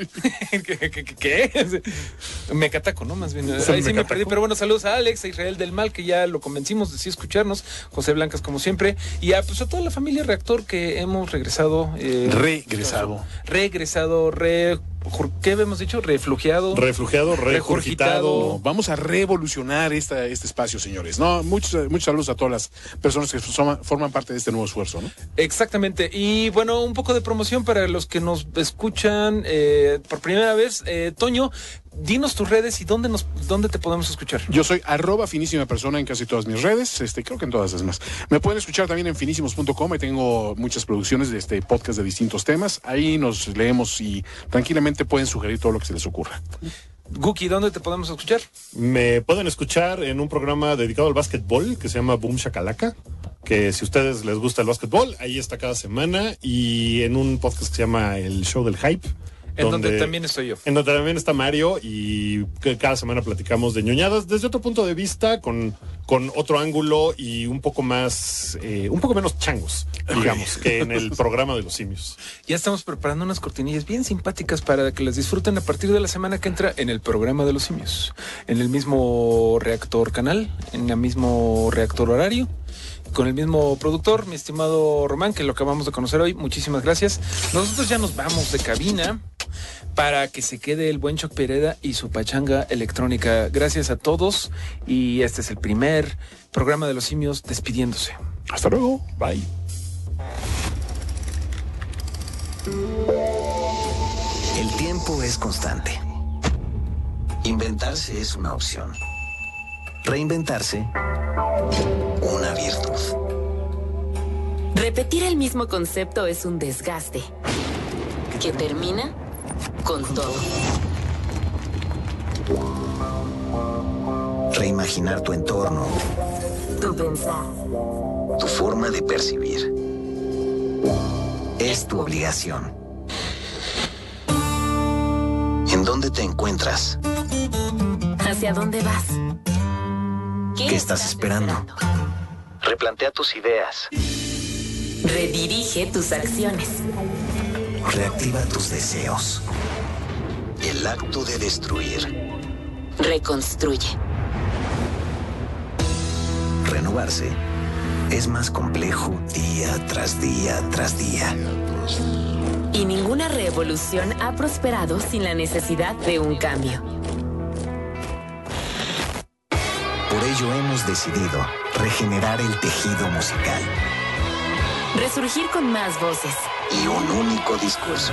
¿Qué? qué, qué? Mecataco, ¿no? Más bien. Ahí sí mecataco. me perdí, pero bueno, saludos a Alex, a Israel del Mal, que ya lo convencimos de sí escucharnos. José Blancas, como siempre. Y a, pues, a toda la familia Reactor que hemos regresado. Eh, regresado. Regresado, re... ¿Qué hemos dicho? Reflugiado. Reflugiado, regurgitado. No, vamos a revolucionar esta, este espacio, señores. No, muchos, muchos saludos a todas las personas que soma, forman parte de este nuevo esfuerzo, ¿no? Exactamente. Y bueno, un poco de promoción para los que nos escuchan eh, por primera vez. Eh, Toño, dinos tus redes y dónde nos dónde te podemos escuchar. Yo soy arroba finísima persona en casi todas mis redes, este creo que en todas las más. Me pueden escuchar también en finísimos punto com, ahí tengo muchas producciones de este podcast de distintos temas. Ahí nos leemos y tranquilamente pueden sugerir todo lo que se les ocurra. Guki, ¿dónde te podemos escuchar? Me pueden escuchar en un programa dedicado al básquetbol que se llama Boom Shakalaka, que si a ustedes les gusta el básquetbol, ahí está cada semana, y en un podcast que se llama El Show del Hype. En donde, donde también estoy yo. En donde también está Mario, y que cada semana platicamos de ñoñadas desde otro punto de vista, con, con otro ángulo y un poco más, eh, un poco menos changos, digamos, que en el programa de los simios. Ya estamos preparando unas cortinillas bien simpáticas para que las disfruten a partir de la semana que entra en el programa de los simios. En el mismo Reactor canal, en el mismo Reactor horario, con el mismo productor, mi estimado Román, que lo acabamos de conocer hoy. Muchísimas gracias. Nosotros ya nos vamos de cabina para que se quede el buen Choc Pereda y su pachanga electrónica. Gracias a todos, y este es el primer programa de los simios despidiéndose. Hasta luego. Bye. El tiempo es constante. Inventarse es una opción. Reinventarse, una virtud. Repetir el mismo concepto es un desgaste que termina con todo. Reimaginar tu entorno, tu pensar, tu forma de percibir, es tu obligación. ¿En dónde te encuentras? ¿Hacia dónde vas? ¿Qué, ¿Qué estás, estás esperando? esperando? Replantea tus ideas. Redirige tus acciones. Reactiva tus deseos. El acto de destruir reconstruye. Renovarse es más complejo día tras día tras día. Y ninguna revolución ha prosperado sin la necesidad de un cambio. Por ello hemos decidido regenerar el tejido musical. Resurgir con más voces. Y un único discurso.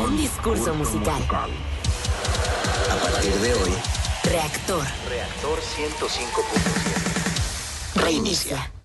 Un discurso musical. A partir de hoy, Reactor. Reactor ciento cinco punto siete. Reinicia.